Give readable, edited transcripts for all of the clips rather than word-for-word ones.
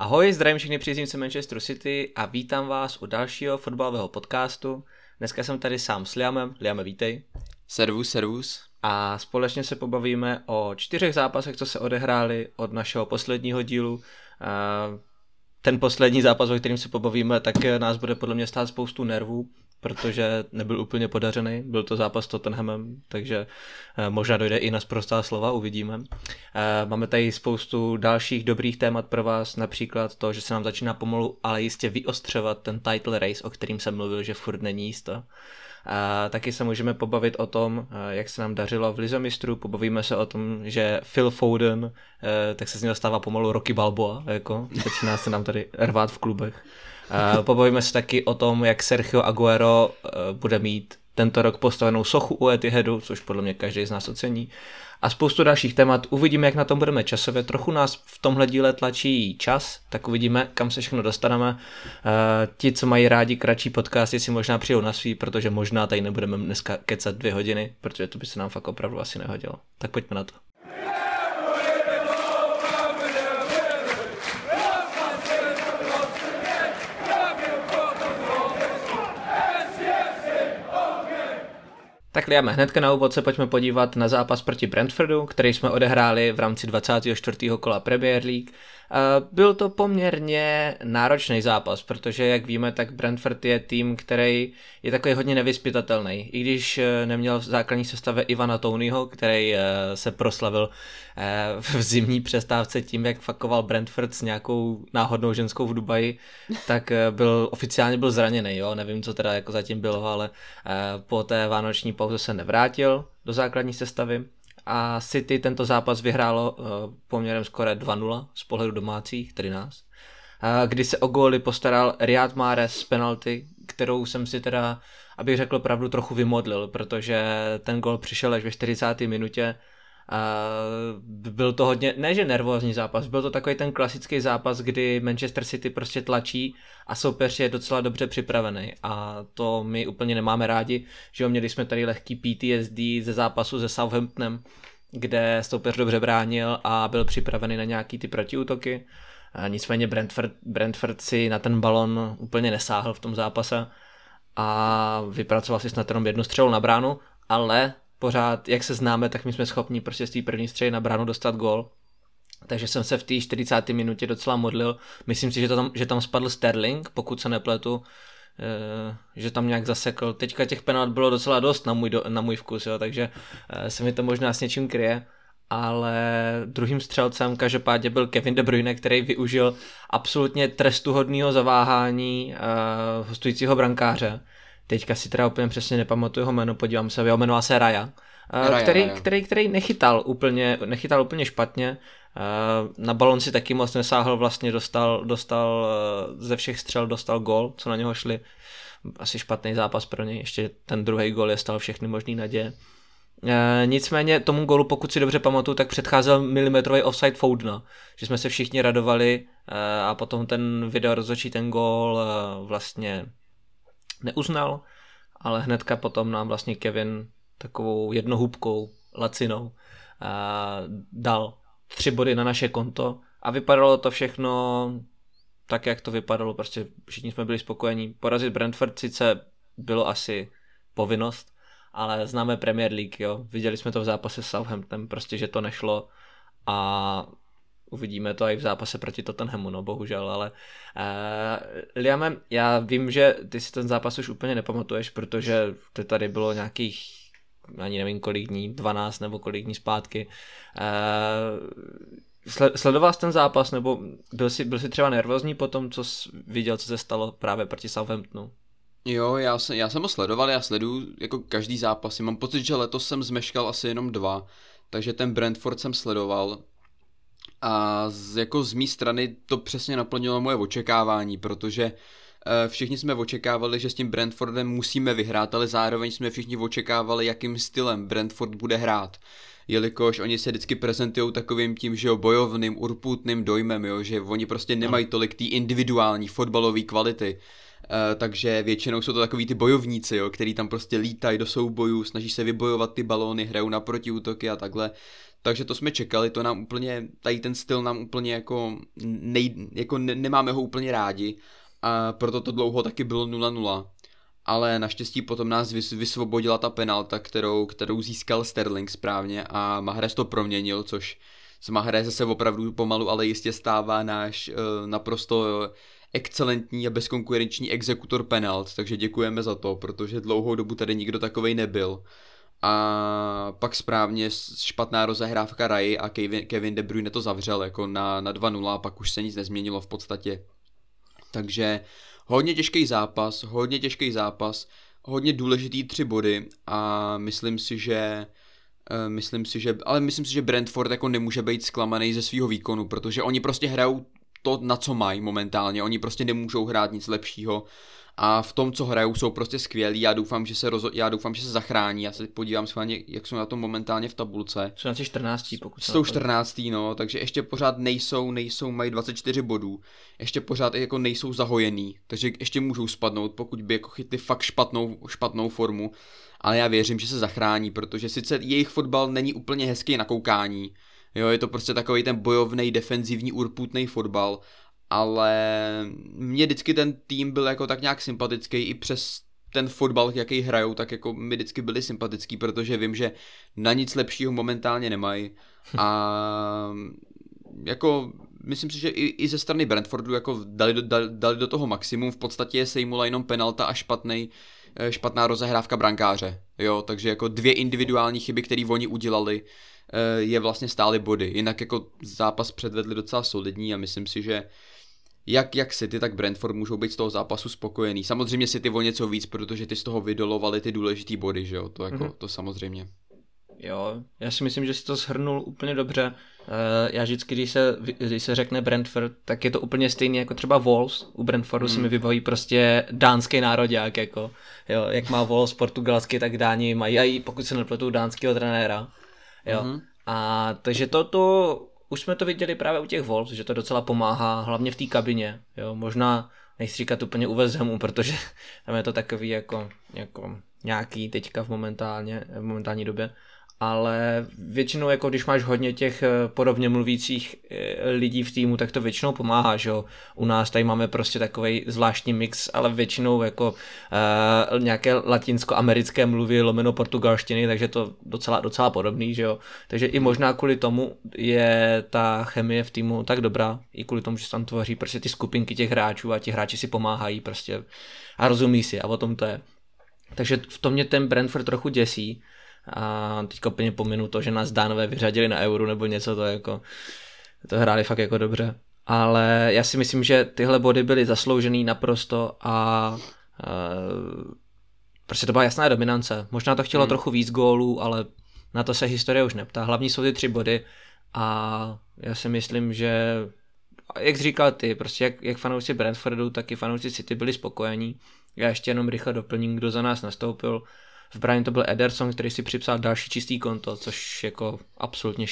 Ahoj, zdravím všechny příznivce Manchesteru City a vítám vás u dalšího fotbalového podcastu. Dneska jsem tady sám s Liamem. Liame, vítej. Servus. A společně se pobavíme o 4 zápasech, co se odehrály od našeho posledního dílu. Ten poslední zápas, o kterým se pobavíme, tak nás bude podle mě stát spoustu nervů, protože nebyl úplně podařený, byl to zápas s Tottenhamem, takže možná dojde i na sprostá slova, uvidíme. Máme tady spoustu dalších dobrých témat pro vás, například to, že se nám začíná pomalu, ale jistě vyostřovat ten title race, o kterým jsem mluvil, že furt není jisto. Taky se můžeme pobavit o tom, jak se nám dařilo v Lize mistrů, pobavíme se o tom, že Phil Foden, tak se z něho stává pomalu Rocky Balboa, jako začíná se nám tady rvát v klubech. Pobavíme se taky o tom, jak Sergio Aguero bude mít tento rok postavenou sochu u Etihadu, což podle mě každý z nás ocení. A spoustu dalších témat. Uvidíme, jak na tom budeme časově. Trochu nás v tomhle díle tlačí čas, tak uvidíme, kam se všechno dostaneme. Ti, co mají rádi kratší podcasty, si možná přijou na svý, protože možná tady nebudeme dneska kecat 2 hodiny, protože to by se nám fakt opravdu asi nehodilo. Tak pojďme na to. Tak Liame, hnedka na úvod se pojďme podívat na zápas proti Brentfordu, který jsme odehráli v rámci 24. kola Premier League. Byl to poměrně náročný zápas, protože jak víme, tak Brentford je tým, který je takový hodně nevyzpytatelný. I když neměl v základní sestavě Ivana Toneyho, který se proslavil v zimní přestávce tím, jak fakoval Brentford s nějakou náhodnou ženskou v Dubaji, tak oficiálně byl zraněný. Jo? Nevím, co teda jako zatím bylo, ale po té vánoční pauze se nevrátil do základní sestavy. A City tento zápas vyhrálo poměrem skoro 2-0 z pohledu domácích, tedy nás, kdy se o góly postaral Riyad Mahrez z penalty, kterou jsem si teda, abych řekl pravdu, trochu vymodlil, protože ten gól přišel až ve 40. minutě. Byl to hodně, ne že nervózní zápas, byl to takový ten klasický zápas, kdy Manchester City prostě tlačí a soupeř je docela dobře připravený a to my úplně nemáme rádi, že jo, měli jsme tady lehký PTSD ze zápasu se Southamptonem, kde soupeř dobře bránil a byl připravený na nějaký ty protiútoky, nicméně Brentford si na ten balon úplně nesáhl v tom zápase a vypracoval si snad jenom 1 střelu na bránu, ale pořád, jak se známe, tak my jsme schopni prostě z té první střely na bránu dostat gól. Takže jsem se v té 40. minutě docela modlil. Myslím si, že tam spadl Sterling, pokud se nepletu, že tam nějak zasekl. Teďka těch penalt bylo docela dost na můj vkus, jo, takže se mi to možná s něčím kryje. Ale druhým střelcem každopádně byl Kevin De Bruyne, který využil absolutně trestuhodného zaváhání hostujícího brankáře. Teďka si teda úplně přesně nepamatuju jeho jméno, podívám se, jmenoval se Raja, který nechytal úplně špatně, na balon si taky moc nesáhl, vlastně dostal ze všech střel dostal gól, co na něho šli, asi špatný zápas pro něj, ještě ten druhý gól je stal všechny možný naděje. Nicméně tomu gólu, pokud si dobře pamatuju, tak předcházel milimetrový offside Foudna, že jsme se všichni radovali a potom ten video rozhodčí ten gól vlastně neuznal, ale hnedka potom nám vlastně Kevin takovou jednohubkou lacinou dal 3 body na naše konto a vypadalo to všechno tak, jak to vypadalo, prostě všichni jsme byli spokojení. Porazit Brentford sice bylo asi povinnost, ale známe Premier League, jo? Viděli jsme to v zápase s Southamptonem, prostě, že to nešlo a uvidíme to i v zápase proti Tottenhamu, no bohužel, ale Liame, já vím, že ty si ten zápas už úplně nepamatuješ, protože to tady bylo nějakých, ani nevím kolik dní, 12 nebo kolik dní zpátky. Sledoval jsi ten zápas, nebo byl jsi třeba nervózní po tom, co jsi viděl, co se stalo právě proti Southamptonu? Jo, já jsem ho sledoval, já sleduju jako každý zápas, mám pocit, že letos jsem zmeškal asi jenom 2, takže ten Brentford jsem sledoval. A z mé strany to přesně naplnilo moje očekávání, protože všichni jsme očekávali, že s tím Brentfordem musíme vyhrát, ale zároveň jsme všichni očekávali, jakým stylem Brentford bude hrát, jelikož oni se vždycky prezentují takovým tím, že jo, bojovným, urputným dojmem, jo, že oni prostě nemají tolik té individuální fotbalové kvality. Takže většinou jsou to takový ty bojovníci, jo, který tam prostě lítají do soubojů, snaží se vybojovat ty balóny, hrajou na protiútoky a takhle. takže to jsme čekali, to nám úplně, tady ten styl nám úplně nemáme ho úplně rádi, a proto to dlouho taky bylo 0-0, ale naštěstí potom nás vysvobodila ta penalta, kterou získal Sterling správně a Mahrez to proměnil, což z Mahreze se opravdu pomalu, ale jistě stává náš naprosto excelentní a bezkonkurenční exekutor penalt, takže děkujeme za to, protože dlouhou dobu tady nikdo takovej nebyl. A pak správně špatná rozehrávka Rai a Kevin De Bruyne to zavřel jako na 2-0 a pak už se nic nezměnilo v podstatě. Takže hodně těžký zápas, hodně důležitý 3 body a myslím si, že Brentford jako nemůže být zklamaný ze svého výkonu, protože oni prostě hrajou to, na co mají momentálně, oni prostě nemůžou hrát nic lepšího a v tom, co hrajou, jsou prostě skvělí. Já doufám, že se zachrání. Já se podívám schválně, jak jsou na tom momentálně v tabulce. Jsou na 14, pokud se. Jsou 14, no, takže ještě pořád nejsou, mají 24 bodů. Ještě pořád jako nejsou zahojený, takže ještě můžou spadnout, pokud by jako chytli fakt špatnou formu, ale já věřím, že se zachrání, protože sice jejich fotbal není úplně hezký na koukání. Jo, je to prostě takový ten bojovnej, defenzivní, urputnej fotbal, ale mě vždycky ten tým byl jako tak nějak sympatický, i přes ten fotbal, jaký hrajou, tak jako mi vždycky byli sympatický, protože vím, že na nic lepšího momentálně nemají a jako myslím si, že i ze strany Brentfordu jako dali do toho maximum, v podstatě sejmula jenom penalta a špatná rozehrávka brankáře, jo, takže jako 2 individuální chyby, které oni udělali, je vlastně stály body, jinak jako zápas předvedli docela solidní a myslím si, že jak City, tak Brentford můžou být z toho zápasu spokojený. Samozřejmě City o něco víc, protože ty z toho vydolovali ty důležitý body, že jo, to jako, to samozřejmě. Jo, já si myslím, že jsi to shrnul úplně dobře. Já vždycky, když se řekne Brentford, tak je to úplně stejný jako třeba Wolves. U Brentfordu se mi vybaví prostě dánský nároďák, jako, jo, jak má Wolves portugalský, tak Dáni mají, a i pokud se nepletou, dánského trenéra. Jo. Mm-hmm. A takže to už jsme to viděli právě u těch Wolves, že to docela pomáhá, hlavně v té kabině, jo, možná nechci říkat úplně u West Hamu, protože tam je to takový jako nějaký teďka v momentální době, ale většinou jako když máš hodně těch podobně mluvících lidí v týmu, tak to většinou pomáhá, že jo, u nás tady máme prostě takovej zvláštní mix, ale většinou jako nějaké latinskoamerické mluvy lomeno portugalštiny, takže to docela podobný, že jo, takže i možná kvůli tomu je ta chemie v týmu tak dobrá, i kvůli tomu, že se tam tvoří prostě ty skupinky těch hráčů a ti hráči si pomáhají prostě a rozumí si a o tom to je, takže v tom mě ten Brentford trochu děsí. A teďka úplně pominu to, že nás Dánové vyřadili na Euro nebo něco, to hráli fakt jako dobře. Ale já si myslím, že tyhle body byly zasloužený naprosto a prostě to byla jasná dominance. Možná to chtělo trochu víc gólů, ale na to se historie už neptá. Hlavní jsou ty 3 body a já si myslím, že jak jsi říkal ty, prostě jak fanoušci Brentfordu, tak i fanoušci City byli spokojení. Já ještě jenom rychle doplním, kdo za nás nastoupil. V bráně to byl Ederson, který si připsal další čistý konto, což jako absolutně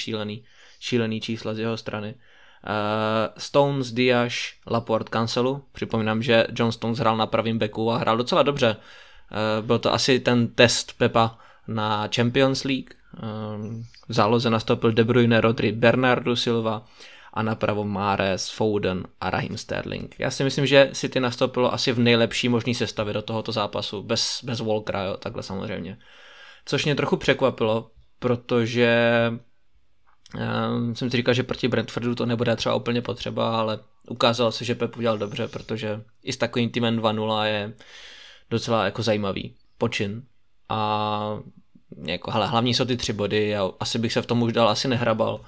šílený čísla z jeho strany. Stones, Diaz, Laporte, Cancelo. Připomínám, že John Stones hrál na pravém beku a hrál docela dobře. Byl to asi ten test Pepa na Champions League. V záloze nastoupil De Bruyne, Rodri, Bernardo Silva a napravo Mahrez, Foden a Raheem Sterling. Já si myslím, že City nastoupilo asi v nejlepší možný sestavě do tohoto zápasu, bez Walkera, jo, takhle samozřejmě. Což mě trochu překvapilo, protože jsem si říkal, že proti Brentfordu to nebude třeba úplně potřeba, ale ukázalo se, že Pep udělal dobře, protože i s takovým týmem 2-0 je docela jako zajímavý počin. A jako, hele, hlavní jsou ty 3 body a asi bych se v tom už dál asi nehrabal.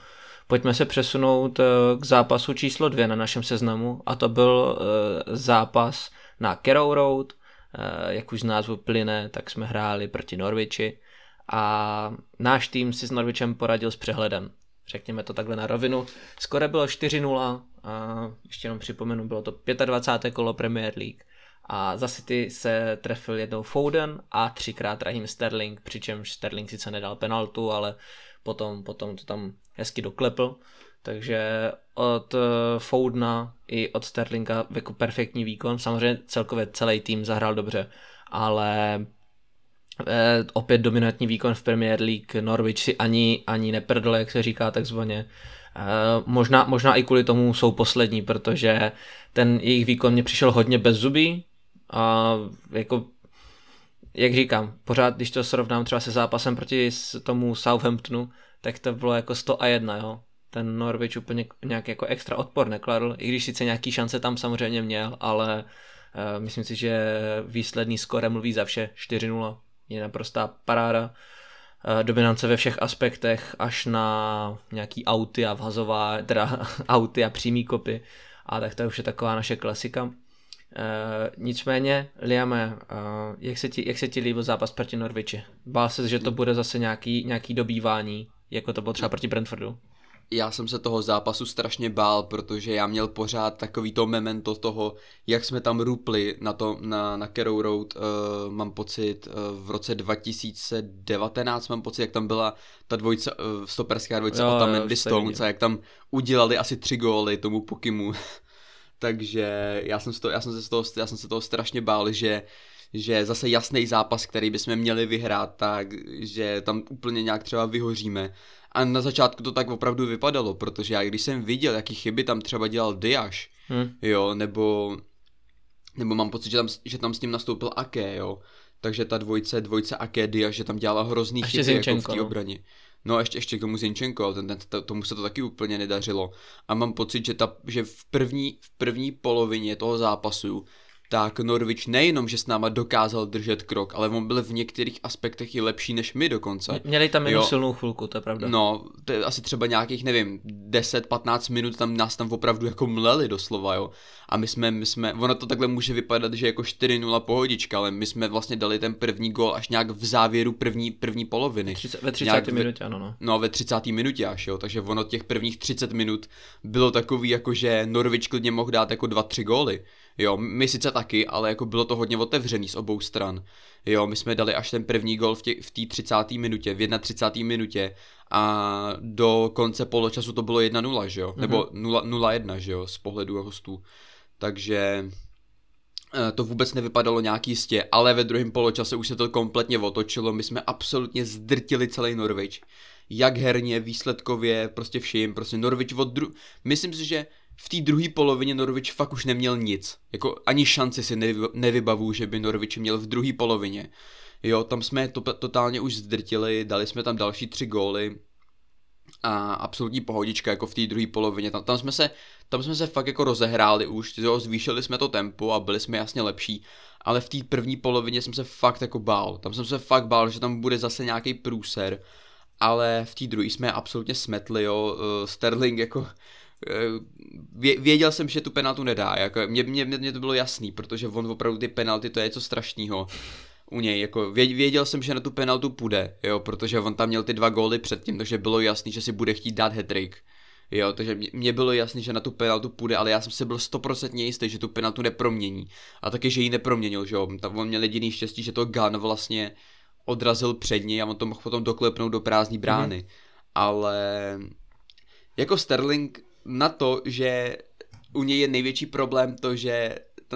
Pojďme se přesunout k zápasu číslo 2 na našem seznamu a to byl zápas na Carrow Road, jak už z názvu plyne, tak jsme hráli proti Norwichi a náš tým si s Norwichem poradil s přehledem, řekněme to takhle na rovinu, skoro bylo 4-0 a ještě jenom připomenu, bylo to 25. kolo Premier League a za City se trefil jednou Foden a 3x Raheem Sterling, přičemž Sterling sice nedal penaltu, ale potom to tam hezky doklepl, takže od Foudna i od Sterlinga jako perfektní výkon, samozřejmě celkově celý tým zahrál dobře, ale Opět dominantní výkon v Premier League, Norwich si ani neprdl, jak se říká takzvaně. Možná i kvůli tomu jsou poslední, protože ten jejich výkon mě přišel hodně bez zubí a jako, jak říkám, pořád, když to srovnám třeba se zápasem proti tomu Southamptonu, tak to bylo jako 101, jo. Ten Norwich úplně nějak jako extra odpor nekladl, i když sice nějaký šance tam samozřejmě měl, ale myslím si, že výsledný skóre mluví za vše, 4-0. Je naprostá paráda, dominance ve všech aspektech, až na nějaký auty a vhazová, teda auty a přímý kopy, a tak to už je taková naše klasika. Nicméně, Liame, jak se ti líbil zápas proti Norwichi? Bál ses, že to bude zase nějaký dobývání, jako to bylo třeba proti Brentfordu? Já jsem se toho zápasu strašně bál, protože já měl pořád takový to memento toho, jak jsme tam rupli na Carrow Road, mám pocit, v roce 2019, mám pocit, jak tam byla ta dvojice, stoperská dvojice Otamendi Stones, a jak tam udělali asi 3 góly tomu Pokimu. Takže já jsem se toho strašně bál, že zase jasný zápas, který bychom měli vyhrát, takže tam úplně nějak třeba vyhoříme. A na začátku to tak opravdu vypadalo, protože já když jsem viděl, jaký chyby tam třeba dělal Diáš, jo, nebo mám pocit, že tam s ním nastoupil Ake, jo, takže ta dvojice Ake Diáš, že tam dělala hrozný chyby jako v té obraně. No ještě k tomu Zinchenko, tomu se to taky úplně nedařilo. A mám pocit, že v první polovině toho zápasu tak Norwich nejenom, že s náma dokázal držet krok, ale on byl v některých aspektech i lepší než my dokonce. Měli tam jednu silnou chvilku, to je pravda. No, to je asi třeba nějakých, nevím, 10-15 minut tam nás tam opravdu jako mleli doslova, jo. A my jsme, ono to takhle může vypadat, že jako 4-0 pohodička, ale my jsme vlastně dali ten první gól až nějak v závěru první poloviny. Ve 30. minutě, ano, no. No, ve 30. minutě až, jo, takže ono těch prvních 30 minut bylo takový, jako že Norwich klidně mohl dát jako 2-3 góly. Jo, my sice taky, ale jako bylo to hodně otevřený z obou stran. Jo, my jsme dali až ten první gol v té 30. minutě, v 31. minutě a do konce poločasu to bylo 1-0, že jo? Nebo 0-1, že jo, z pohledu hostů. Takže to vůbec nevypadalo nějak jistě, ale ve druhém poločase už se to kompletně otočilo, my jsme absolutně zdrtili celý Norwich. Jak herně, výsledkově, prostě všim, prostě Norwich myslím si, že v té druhé polovině Norwich fakt už neměl nic. Jako ani šanci si nevybavu, že by Norwich měl v druhé polovině. Jo, tam jsme to totálně už zdrtili, dali jsme tam další 3 góly a absolutní pohodička jako v té druhé polovině. Tam jsme se fakt jako rozehráli už, jo, zvýšili jsme to tempo a byli jsme jasně lepší, ale v té první polovině jsem se fakt jako bál. Tam jsem se fakt bál, že tam bude zase nějaký průser, ale v té druhé jsme absolutně smetli, jo, Sterling jako... Věděl jsem, že tu penaltu nedá, jako mě to bylo jasný, protože on opravdu ty penalty, to je něco strašného u něj, jako věděl jsem, že na tu penaltu půjde, jo, protože on tam měl ty 2 góly předtím, takže bylo jasný, že si bude chtít dát hat-trick, jo, takže mě bylo jasný, že na tu penaltu půjde, ale já jsem si byl 100% jistý, že tu penaltu nepromění a taky, že ji neproměnil, že jo, on měl jediný štěstí, že to Gunn vlastně odrazil před něj a on to mohl potom doklepnout do prázdné brány, ale jako Sterling na to, že u něj je největší problém to, že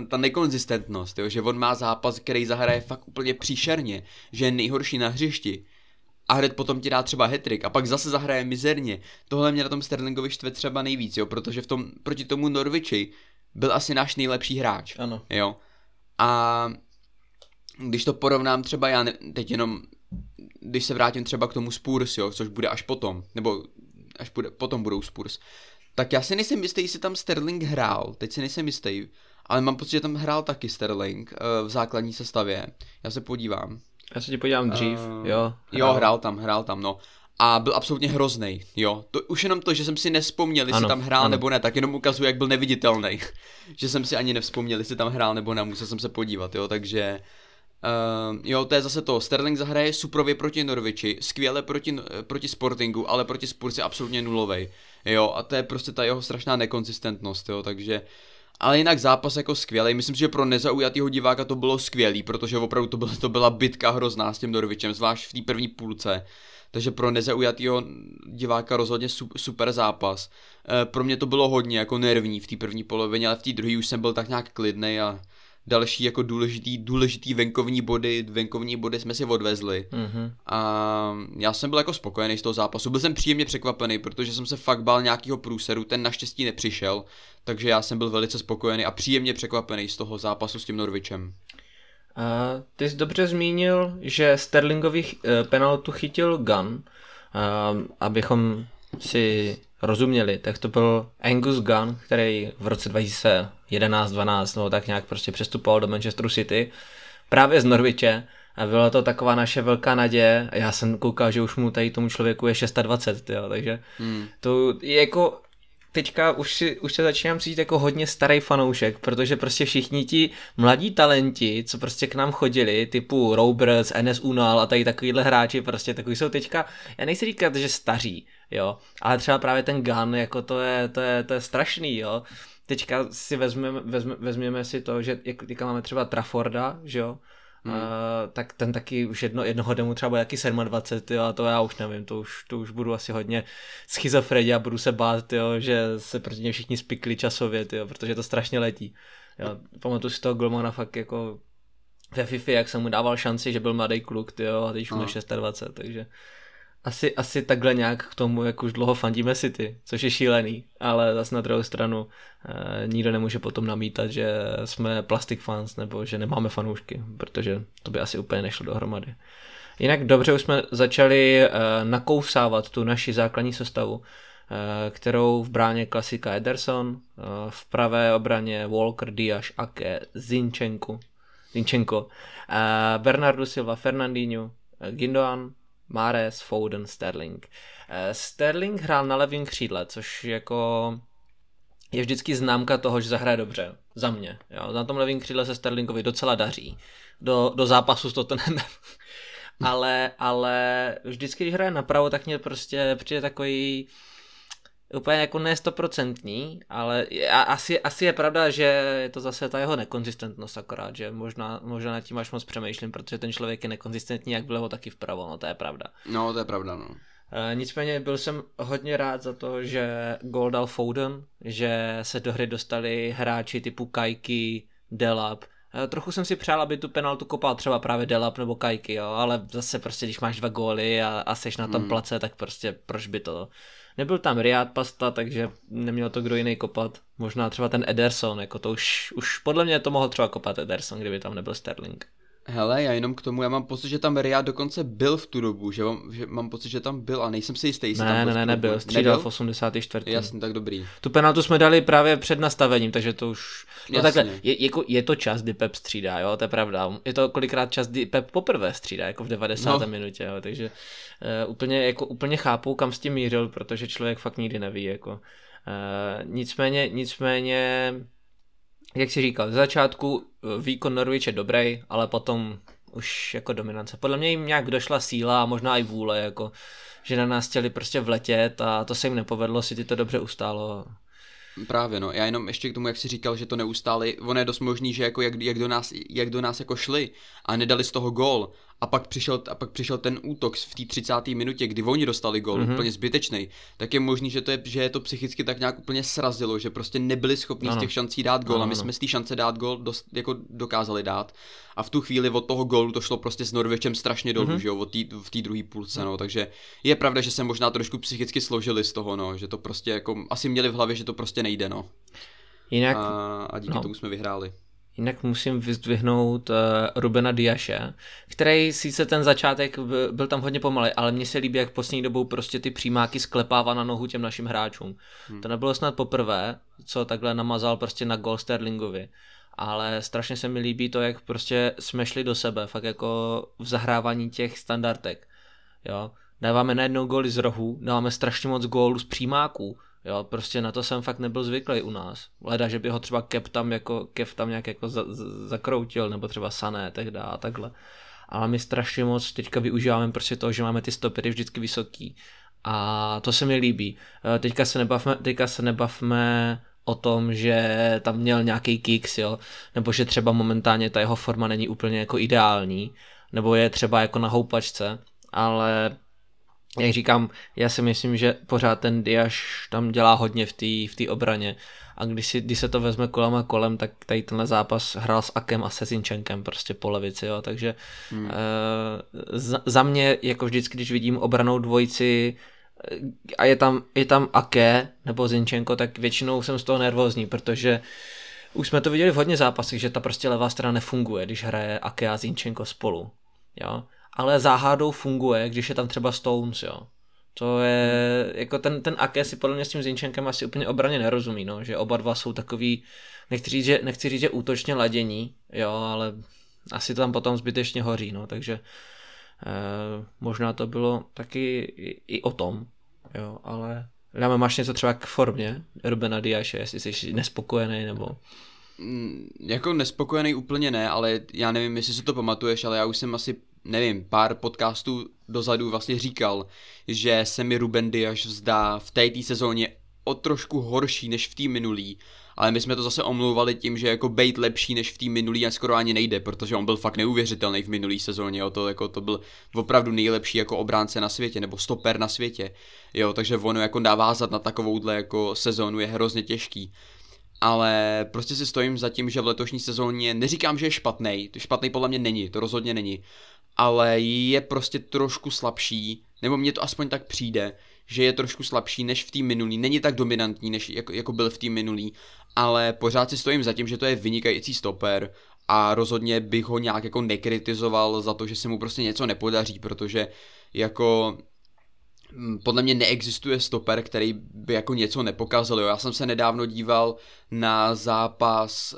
ta nekonzistentnost, jo, že on má zápas, který zahraje fakt úplně příšerně, že je nejhorší na hřišti a hned potom ti dá třeba hat-trick a pak zase zahraje mizerně. Tohle mě na tom Sterlingovi štve třeba nejvíc, jo, protože proti tomu Norwichi byl asi náš nejlepší hráč. Ano. Jo. A když to porovnám třeba když se vrátím třeba k tomu Spurs, jo, což bude až potom, nebo potom budou Spurs, tak já si nejsem jistý, jestli tam Sterling hrál, teď si nejsem jistý, ale mám pocit, že tam hrál taky Sterling v základní sestavě, já se podívám. Já se ti podívám dřív, jo. Jo, hrál tam, no. A byl absolutně hroznej, jo. To, už jenom to, že jsem si nevzpomněl, jestli tam hrál nebo ne, tak jenom ukazuje, jak byl neviditelný. Že jsem si ani nevzpomněl, jestli tam hrál nebo ne, musel jsem se podívat, jo, takže... Jo, to je zase to, Sterling zahraje suprově proti Norwichi, skvěle proti Sportingu, ale proti Spurs je absolutně nulovej, jo, a to je prostě ta jeho strašná nekonzistentnost, jo, takže, ale jinak zápas jako skvělej, myslím si, že pro nezaujatýho diváka to bylo skvělý, protože opravdu to byla bitka hrozná s tím Norwichem, zvlášť v té první půlce, takže pro nezaujatýho diváka rozhodně super zápas, pro mě to bylo hodně jako nervní v té první polovině, ale v té druhé už jsem byl tak nějak klidnej a další jako důležitý venkovní body jsme si odvezli. Mm-hmm. A já jsem byl jako spokojený z toho zápasu, byl jsem příjemně překvapený, protože jsem se fakt bál nějakého průseru, ten naštěstí nepřišel, takže já jsem byl velice spokojený a příjemně překvapený z toho zápasu s tím Norwičem. Ty jsi dobře zmínil, že Sterlingový penaltu chytil Gunn, abychom si rozuměli, tak to byl Angus Gunn, který v roce 2011-12 nebo tak nějak prostě přestupoval do Manchesteru City právě z Norwiche a byla to taková naše velká naděje. Já jsem koukal, že už mu tady tomu člověku je 26, tyjo, takže to je jako teďka už se začínám cítit jako hodně starý fanoušek, protože prostě všichni ti mladí talenti, co prostě k nám chodili, typu Roberts, Enes Unal a tady takovýhle hráči, prostě takový jsou teďka, já nechci říkat, že staří, jo, ale třeba právě ten Gunn, jako to je strašný, jo. Teďka si vezmeme si to, že teďka máme třeba Trafforda, že jo, tak ten taky už jednoho demu třeba bude jaký 27, jo, a to já už nevím, to už budu asi hodně schizofrenia a budu se bát, jo, že se proti ně všichni spikli časově, jo, protože to strašně letí. Jo. Pamatuju si toho golmana fakt jako ve FIFA, jak jsem mu dával šanci, že byl mladý kluk, jo, a teď už mu je 26, takže asi takhle nějak k tomu, jak už dlouho fandíme City, což je šílený, ale zase na druhou stranu nikdo nemůže potom namítat, že jsme plastic fans nebo že nemáme fanoušky, protože to by asi úplně nešlo dohromady. Jinak dobře už jsme začali nakousávat tu naši základní sestavu, kterou v bráně klasika Ederson, v pravé obraně Walker, Diaz, Ake, Zinchenko, Bernardo Silva, Fernandinho, Gündoğan, Mahrez, Foden, Sterling. Sterling hrál na levém křídle, což jako je vždycky známka toho, že zahraje dobře. Za mě. Jo. Na tom levém křídle se Sterlingovi docela daří. Do zápasu s Tottenhamem. ale vždycky, když hraje napravo, tak mě prostě přijde takový úplně jako ne 100%, ale asi je pravda, že je to zase ta jeho nekonzistentnost akorát, že možná nad tím až moc přemýšlím, protože ten člověk je nekonzistentní, jak vlevo, taky vpravo, to je pravda. Nicméně byl jsem hodně rád za to, že gól dal Foden, že se do hry dostali hráči typu Kajky, Delap. Trochu jsem si přál, aby tu penaltu kopal třeba právě Delap nebo Kajky, jo, ale zase prostě, když máš dva góly a seš na tom place, tak prostě proč by to... Nebyl tam Riyad Pasta, takže neměl to kdo jiný kopat. Možná třeba ten Ederson, jako to už podle mě to mohl třeba kopat Ederson, kdyby tam nebyl Sterling. Hele, já jenom k tomu, já mám pocit, že tam Riyad dokonce byl v tu dobu, že mám pocit, že tam byl a nejsem si jistý, jestli tam byl. Ne, nebyl, střídal v 84. Jasně, tak dobrý. Tu penaltu jsme dali právě před nastavením, takže to už... No takhle, je to čas, kdy Pep střídá, jo, to je pravda. Je to kolikrát čas, kdy Pep poprvé střídá, jako v 90. minutě, jo, takže úplně chápu, kam s tím mířil, protože člověk fakt nikdy neví, jako. Nicméně... Jak jsi říkal, v začátku výkon Norwich je dobrý, ale potom už jako dominance. Podle mě jim nějak došla síla a možná i vůle, jako, že na nás chtěli prostě vletět a to se jim nepovedlo, City to dobře ustálo. Právě no, já jenom ještě k tomu, jak jsi říkal, že to neustáli, ono je dost možný, že jako jak do nás jako šli a nedali z toho gól a pak přišel ten útok v té 30. minutě, kdy oni dostali gól, úplně zbytečný, tak je možný, že je to psychicky tak nějak úplně srazilo, že prostě nebyli schopni z těch šancí dát gól a my jsme z té šance dát gól jako dokázali dát a v tu chvíli od toho gólu to šlo prostě s Norwičem strašně dolů, že jo, v té druhé půlce, no, takže je pravda, že se možná trošku psychicky složili z toho, no, že to prostě jako asi měli v hlavě, že to prostě nejde, no. Jinak, a díky tomu jsme vyhráli. Jinak musím vyzdvihnout Rubena Diaše, který sice ten začátek byl tam hodně pomalej, ale mně se líbí, jak poslední dobou prostě ty přímáky sklepává na nohu těm našim hráčům. To nebylo snad poprvé, co takhle namazal prostě na gól Sterlingovi. Ale strašně se mi líbí to, jak prostě jsme šli do sebe, fakt jako v zahrávání těch standardek. Jo? Dáváme najednou góly z rohu, dáváme strašně moc gólů z přímáků. Jo, prostě na to jsem fakt nebyl zvyklý u nás. Leda, že by ho třeba Kev tam nějak jako zakroutil, nebo třeba Sané tehdy a takhle. Ale my strašně moc teďka využíváme prostě toho, že máme ty stopery vždycky vysoký. A to se mi líbí. Teďka se nebavme o tom, že tam měl nějaký kicks, jo, nebo že třeba momentálně ta jeho forma není úplně jako ideální, nebo je třeba jako na houpačce, ale... Jak říkám, já si myslím, že pořád ten Diaz tam dělá hodně v té obraně a když se to vezme kolem a kolem, tak tady tenhle zápas hrál s Akem a se Sinčenkem prostě po levici, jo, takže za mě, jako vždycky, když vidím obranou dvojici a je tam Ake nebo Zinčenko, tak většinou jsem z toho nervózní, protože už jsme to viděli v hodně zápasech, že ta prostě levá strana nefunguje, když hraje Ake a Zinčenko spolu, jo, ale záhadou funguje, když je tam třeba Stones, jo. To je, jako ten Ake si podle mě s tím Zinčenkem asi úplně obraně nerozumí, no, že oba dva jsou takový, nechci říct, že útočně ladění, jo, ale asi to tam potom zbytečně hoří, no, takže možná to bylo taky i o tom, jo, ale dáme, máš něco třeba k formě Rubena Diáše, jestli jsi nespokojený nebo... Jako nespokojený úplně ne, ale já nevím, jestli se to pamatuješ, ale já už jsem asi, nevím, pár podcastů dozadu vlastně říkal, že se mi Ruben Diáš zdá v té sezóně o trošku horší než v té minulý, ale my jsme to zase omlouvali tím, že jako bejt lepší než v té minulý a skoro ani nejde, protože on byl fakt neuvěřitelný v minulý sezóně, jo, to byl opravdu nejlepší jako obránce na světě, nebo stoper na světě, jo, takže ono jako navázat na takovouhle jako sezónu je hrozně těžký. Ale prostě si stojím za tím, že v letošní sezóně, neříkám, že je špatnej podle mě není, to rozhodně není, ale je prostě trošku slabší, nebo mně to aspoň tak přijde, že je trošku slabší než v té minulý, není tak dominantní, než jako byl v té minulý, ale pořád si stojím za tím, že to je vynikající stoper a rozhodně bych ho nějak jako nekritizoval za to, že se mu prostě něco nepodaří, protože jako... Podle mě neexistuje stoper, který by jako něco nepokázal, jo. Já jsem se nedávno díval na zápas,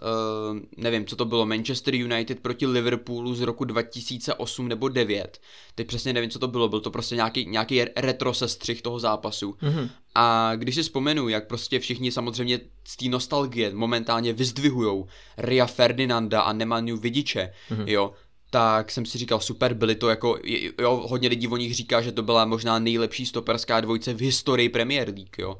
nevím, co to bylo, Manchester United proti Liverpoolu z roku 2008 nebo 2009. Teď přesně nevím, co to bylo, byl to prostě nějaký retro sestřih toho zápasu. Mm-hmm. A když si vzpomenu, jak prostě všichni samozřejmě z té nostalgie momentálně vyzdvihujou Ria Ferdinanda a Nemanju Vidiče, jo. Tak jsem si říkal, super, byli to jako, jo, hodně lidí o nich říká, že to byla možná nejlepší stoperská dvojice v historii Premier League, jo.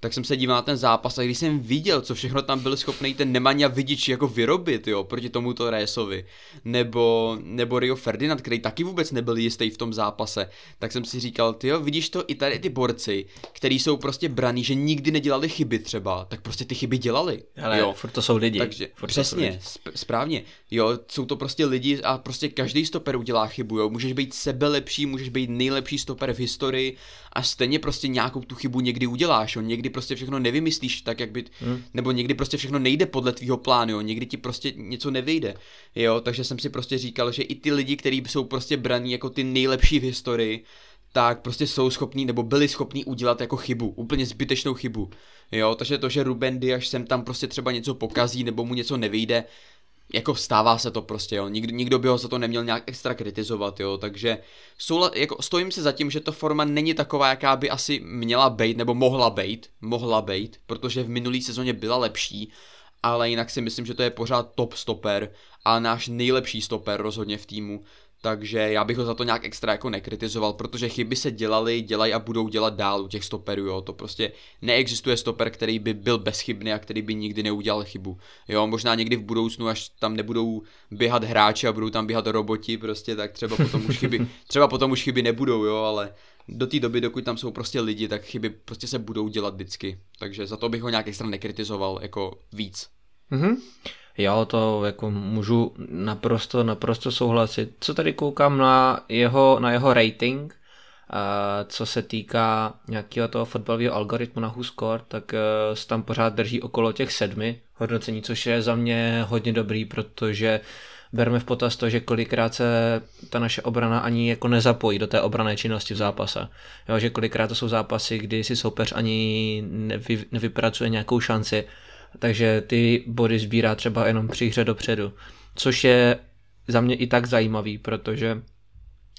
Tak jsem se díval na ten zápas a když jsem viděl, co všechno tam byl schopný ten Nemanja Vidič jako vyrobit, jo, proti tomuto Reesovi, nebo Rio Ferdinand, který taky vůbec nebyl jistý v tom zápase, tak jsem si říkal, ty jo, vidíš to, i tady ty borci, který jsou prostě braní, že nikdy nedělali chyby třeba, tak prostě ty chyby dělali. Ale jo, furt to jsou lidi. Takže, přesně, lidi. Správně, jo, jsou to prostě lidi a prostě každý stoper udělá chybu, jo, můžeš být sebelepší, můžeš být nejlepší stoper v historii a stejně prostě nějakou tu chybu někdy uděláš, jo, někdy prostě všechno nevymyslíš tak, jak by, nebo někdy prostě všechno nejde podle tvýho plánu, jo, někdy ti prostě něco nevyjde, jo, takže jsem si prostě říkal, že i ty lidi, kteří jsou prostě braní jako ty nejlepší v historii, tak prostě jsou schopní, nebo byli schopní udělat jako chybu, úplně zbytečnou chybu, jo, takže to, že Ruben Diáš sem tam prostě třeba něco pokazí, nebo mu něco nevyjde, jako stává se to prostě, jo, nikdo by ho za to neměl nějak extra kritizovat, jo, takže jako stojím se za tím, že ta forma není taková, jaká by asi měla být, nebo mohla být, protože v minulý sezóně byla lepší, ale jinak si myslím, že to je pořád top stoper a náš nejlepší stoper rozhodně v týmu, takže já bych ho za to nějak extra jako nekritizoval, protože chyby se dělaly, dělají a budou dělat dál u těch stoperů, jo, to prostě neexistuje stoper, který by byl bezchybný a který by nikdy neudělal chybu, jo, možná někdy v budoucnu, až tam nebudou běhat hráči a budou tam běhat roboti, prostě, tak třeba potom už chyby nebudou, jo, ale do té doby, dokud tam jsou prostě lidi, tak chyby prostě se budou dělat vždycky, takže za to bych ho nějak extra nekritizoval, jako víc. Mhm. Jo, to jako můžu naprosto souhlasit. Co tady koukám na jeho rating, co se týká nějakého toho fotbalového algoritmu na WhoScored, tak se tam pořád drží okolo těch 7 hodnocení, což je za mě hodně dobrý, protože berme v potaz to, že kolikrát se ta naše obrana ani jako nezapojí do té obranné činnosti v zápase. Jo, že kolikrát to jsou zápasy, kdy si soupeř ani nevypracuje nějakou šanci, takže ty body sbírá třeba jenom při hře dopředu, což je za mě i tak zajímavý, protože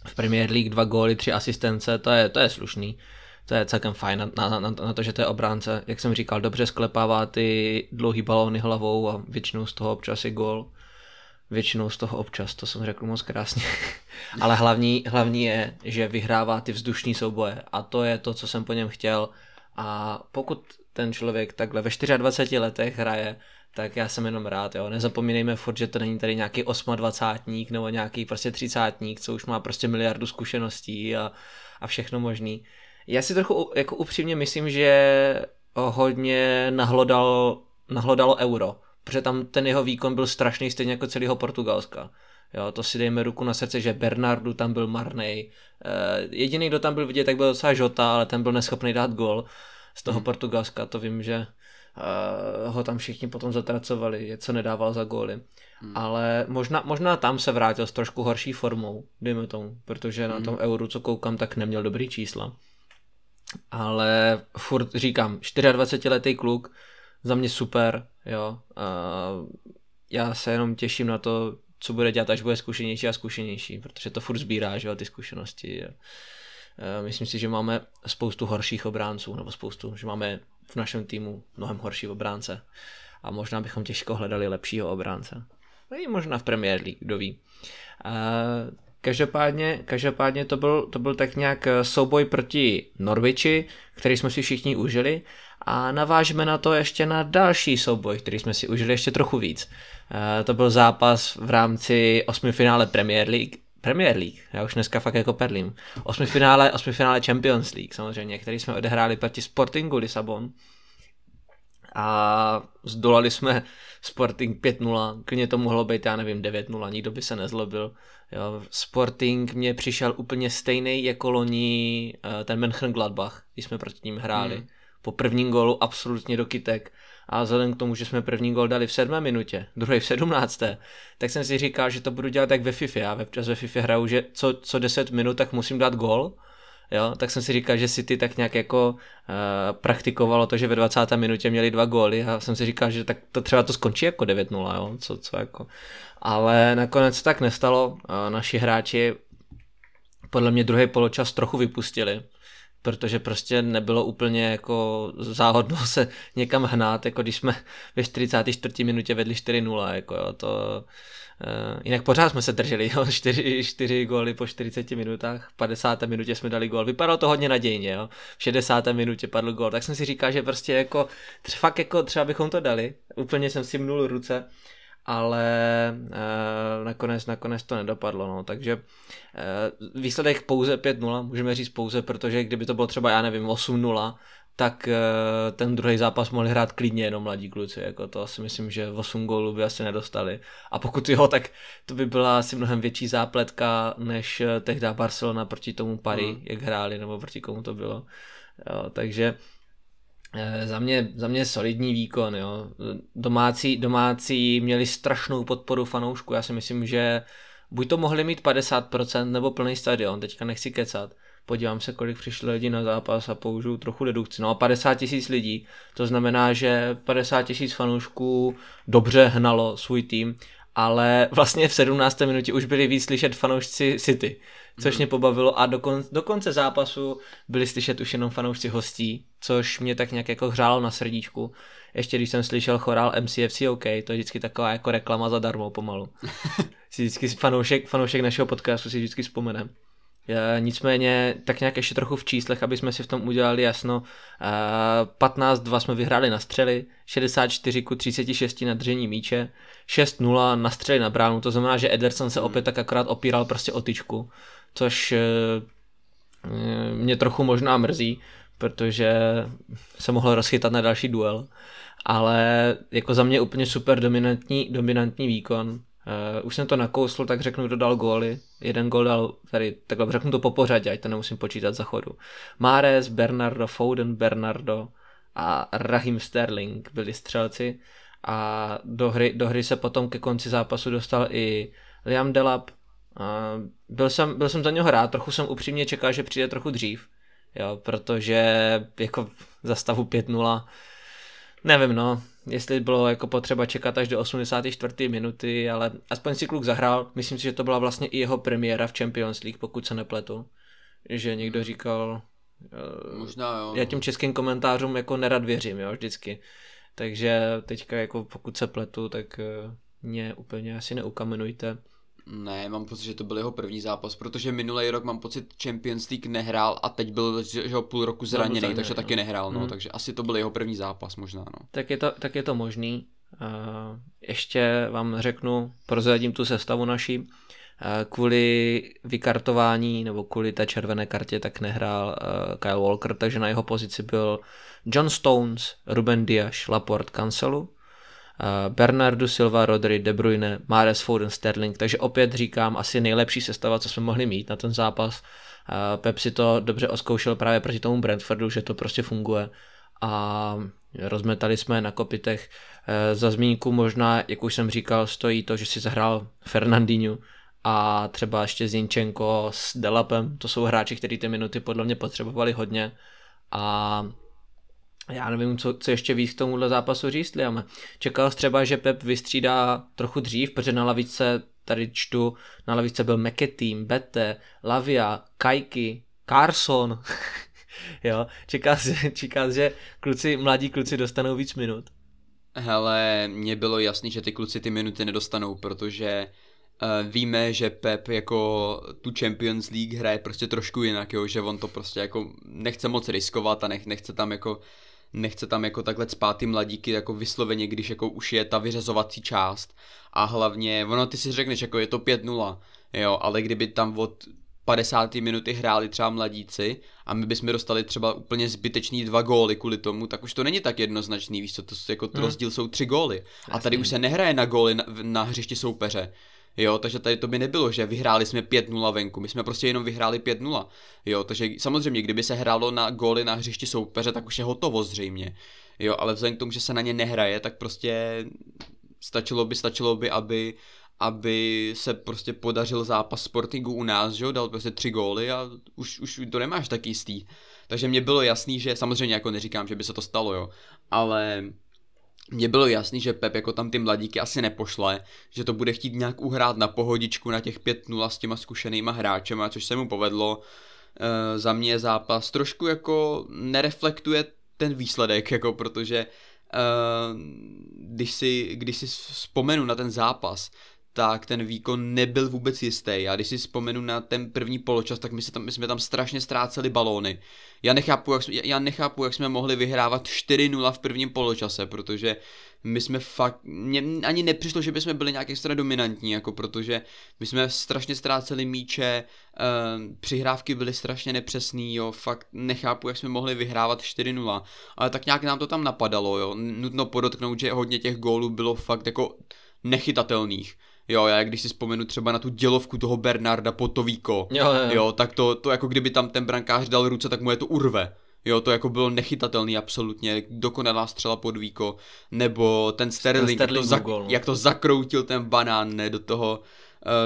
v Premier League 2 góly, 3 asistence, to je slušný, to je celkem fajn na to, že to je obránce, jak jsem říkal, dobře sklepává ty dlouhý balóny hlavou a většinou z toho občas je gól, to jsem řekl moc krásně, ale hlavní je, že vyhrává ty vzdušní souboje a to je to, co jsem po něm chtěl. A pokud ten člověk takhle ve 24 letech hraje, tak já jsem jenom rád, jo. Nezapomínejme furt, že to není tady nějaký 28-tník nebo nějaký prostě 30-tník, co už má prostě miliardu zkušeností a všechno možný. Já si trochu jako upřímně myslím, že hodně nahlodal nahlodalo euro, protože tam ten jeho výkon byl strašný, stejně jako celého Portugalska. Jo, to si dejme ruku na srdce, že Bernardu tam byl marnej. Jediný, kdo tam byl vidět, tak byl docela Jota, ale ten byl neschopný dát gol z toho Portugalska. To vím, že ho tam všichni potom zatracovali, co nedával za góly. Ale možná tam se vrátil s trošku horší formou, dejme tomu, protože na tom euru, co koukám, tak neměl dobrý čísla. Ale furt říkám, 24-letý kluk, za mě super, jo. Já se jenom těším na to, co bude dělat, až bude zkušenější a zkušenější, protože to furt sbírá, že jo, ty zkušenosti. Myslím si, že máme spoustu horších obránců, nebo spoustu, že máme v našem týmu mnohem horší obránce a možná bychom těžko hledali lepšího obránce. No i možná v Premier League, kdo ví. Každopádně to byl tak nějak souboj proti Norwichi, který jsme si všichni užili, a navážeme na to ještě na další souboj, který jsme si užili ještě trochu víc. To byl zápas v rámci osmifinále Premier League, já už dneska fakt jako perlím, osmifinále Champions League samozřejmě, který jsme odehráli proti Sportingu Lisabon a zdolali jsme Sporting 5-0, klidně to mohlo být, já nevím, 9-0, nikdo by se nezlobil. Jo, Sporting mě přišel úplně stejný jako loni ten Mönchengladbach, když jsme proti ním hráli. Po prvním gólu absolutně do kytek. A vzhledem k tomu, že jsme první gól dali v 7. minutě, druhý v 17., tak jsem si říkal, že to budu dělat tak ve FIFA. Já občas ve FIFA hraju, že co 10 minut, tak musím dát gól. Jo, tak jsem si říkal, že City tak nějak jako praktikovalo to, že ve 20. minutě měli 2 góly, a jsem si říkal, že tak to třeba to skončí jako 9-0, jo, co jako. Ale nakonec tak nestalo, naši hráči podle mě druhý poločas trochu vypustili, protože prostě nebylo úplně jako záhodno se někam hnát, jako když jsme ve 44. minutě vedli 4-0, jako jo, to... Jinak pořád jsme se drželi, jo, 4 góly po 40 minutách, v 50. minutě jsme dali gól, vypadalo to hodně nadějně, jo, v 60. minutě padl gól, tak jsem si říkal, že prostě jako, fakt jako třeba bychom to dali, úplně jsem si mnul ruce, ale nakonec to nedopadlo, no, takže výsledek pouze 5-0, můžeme říct pouze, protože kdyby to bylo třeba, já nevím, 8-0, tak ten druhý zápas mohli hrát klidně jenom mladí kluci, jako to asi myslím, že 8 gólů by asi nedostali, a pokud jo, tak to by byla asi mnohem větší zápletka, než tehdy Barcelona proti tomu Paris, jak hráli, nebo proti komu to bylo, jo, takže za mě solidní výkon, jo. Domácí měli strašnou podporu fanoušku, já si myslím, že buď to mohli mít 50% nebo plný stadion, teďka nechci kecat. Podívám se, kolik přišlo lidí na zápas a použiju trochu dedukci. No a 50 000 lidí, to znamená, že 50 000 fanoušků dobře hnalo svůj tým, ale vlastně v 17. minutě už byli víc slyšet fanoušci City, což mě pobavilo, a do konce zápasu byli slyšet už jenom fanoušci hostí, což mě tak nějak jako hřálo na srdíčku. Ještě když jsem slyšel chorál MCFC OK, to je vždycky taková jako reklama zadarmo pomalu. Vždycky fanoušek našeho podcastu si vždycky vzpomene. Nicméně tak nějak ještě trochu v číslech, aby jsme si v tom udělali jasno, 15-2 jsme vyhráli na střely, 64-36 na držení míče, 6-0 na střely na bránu, to znamená, že Ederson se opět tak akorát opíral prostě o tyčku, což mě trochu možná mrzí, protože se mohl rozchytat na další duel, ale jako za mě úplně super dominantní výkon. Už jsem to nakousl, tak řeknu, kdo dal góly. Jeden gól dal tady, takhle řeknu to po pořadě, ať to nemusím počítat za chodu. Mahrez, Bernardo, Foden, Bernardo a Raheem Sterling byli střelci, a do hry se potom ke konci zápasu dostal i Liam Delap. Byl jsem za něho rád, trochu jsem upřímně čekal, že přijde trochu dřív, jo, protože jako za stavu 5-0 nevím, no, jestli bylo jako potřeba čekat až do 84. minuty, ale aspoň si kluk zahrál. Myslím si, že to byla vlastně i jeho premiéra v Champions League, pokud se nepletu. Že někdo říkal... Možná jo. Já těm českým komentářům jako nerad věřím, jo, vždycky. Takže teďka jako pokud se pletu, tak mě úplně asi neukamenujte. Ne, mám pocit, že to byl jeho první zápas, protože minulý rok mám pocit Champions League nehrál a teď byl, že ho půl roku zraněný, takže taky nehrál, no, takže asi to byl jeho první zápas možná, no. Tak je to možný. Ještě vám řeknu, prozradím tu sestavu naší. Kvůli vykartování nebo kvůli té červené kartě tak nehrál Kyle Walker, takže na jeho pozici byl John Stones, Ruben Dias, Laporte, Cancelo. Bernardo Silva, Rodri, De Bruyne, Mahrez, Foden, Sterling, takže opět říkám, asi nejlepší sestava, co jsme mohli mít na ten zápas. Pep si to dobře oskoušel právě proti tomu Brentfordu, že to prostě funguje a rozmetali jsme na kopitech. Za zmínku možná, jak už jsem říkal, stojí to, že si zahrál Fernandinho a třeba ještě Zinchenko s Delapem, to jsou hráči, kteří ty minuty podle mě potřebovali hodně a já nevím, co ještě víc k tomuhle zápasu říct, Liame. Čekal jsi třeba, že Pep vystřídá trochu dřív, protože na lavice, tady čtu, na lavice byl Meketým, Bete, Lavia, Kajky, Carson. Jo, čeká, že mladí kluci dostanou víc minut. Hele, mně bylo jasný, že ty kluci ty minuty nedostanou, protože víme, že Pep jako tu Champions League hraje prostě trošku jinak, jo, že on to prostě jako nechce moc riskovat a nechce tam jako takhle cpát ty mladíky jako vysloveně, když jako už je ta vyřazovací část a hlavně, ono ty si řekneš, jako je to 5-0, jo, ale kdyby tam od 50. minuty hráli třeba mladíci a my bychom dostali třeba úplně zbytečný 2 góly kvůli tomu, tak už to není tak jednoznačný, víš co, to jako rozdíl jsou 3 góly a tady už se nehraje na góly na hřišti soupeře. Jo, takže tady to by nebylo, že vyhráli jsme 5-0 venku, my jsme prostě jenom vyhráli 5-0, jo, takže samozřejmě, kdyby se hrálo na góly na hřišti soupeře, tak už je hotovo zřejmě, jo, ale vzhledem k tomu, že se na ně nehraje, tak prostě stačilo by, aby se prostě podařil zápas Sportingu u nás, že jo, dal prostě 3 góly a už to nemáš tak jistý, takže mně bylo jasný, že samozřejmě jako neříkám, že by se to stalo, jo, ale... Mně bylo jasný, že Pep jako tam ty mladíky asi nepošle, že to bude chtít nějak uhrát na pohodičku na těch 5-0 s těma zkušenýma hráčema, což se mu povedlo. Za mě zápas trošku jako nereflektuje ten výsledek, jako protože když si vzpomenu na ten zápas, tak ten výkon nebyl vůbec jistý a když si vzpomenu na ten první poločas, tak my jsme tam strašně ztráceli balóny. Já nechápu, jak jsme mohli vyhrávat 4-0 v prvním poločase, protože my jsme fakt, mě ani nepřišlo, že bychom byli nějak extra dominantní, jako protože my jsme strašně ztráceli míče, přihrávky byly strašně nepřesný, jo, fakt nechápu, jak jsme mohli vyhrávat 4-0, ale tak nějak nám to tam napadalo, jo, nutno podotknout, že hodně těch gólů bylo fakt jako nechytatelných. Jo, já když si vzpomenu třeba na tu dělovku toho Bernarda pod to víko, jo, tak to jako kdyby tam ten brankář dal ruce, tak mu je to urve. Jo, to jako bylo nechytatelný absolutně, dokonalá střela pod víko, nebo ten Sterling, jak to zakroutil ten banán, ne,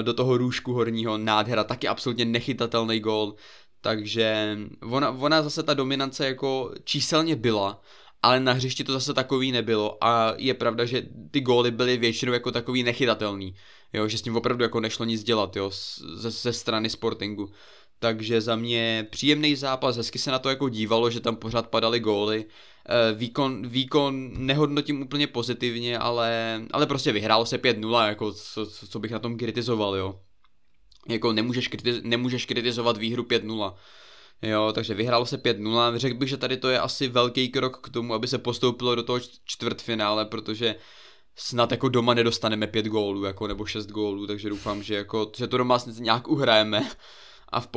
do toho růžku horního, nádhera, taky absolutně nechytatelný gól. Takže ona zase ta dominance jako číselně byla, ale na hřišti to zase takový nebylo a je pravda, že ty góly byly většinou jako takový nechytatelný, jo, že s tím opravdu jako nešlo nic dělat, jo, ze strany Sportingu, takže za mě příjemný zápas, hezky se na to jako dívalo, že tam pořád padaly góly, výkon nehodnotím úplně pozitivně, ale prostě vyhrálo se 5-0, jako co bych na tom kritizoval, jo, jako nemůžeš kritizovat výhru 5-0, jo, takže vyhrálo se 5-0, řekl bych, že tady to je asi velký krok k tomu, aby se postoupilo do toho čtvrtfinále, protože snad jako doma nedostaneme 5 gólů, jako, nebo 6 gólů, takže doufám, že, jako, že to doma nějak uhrajeme a v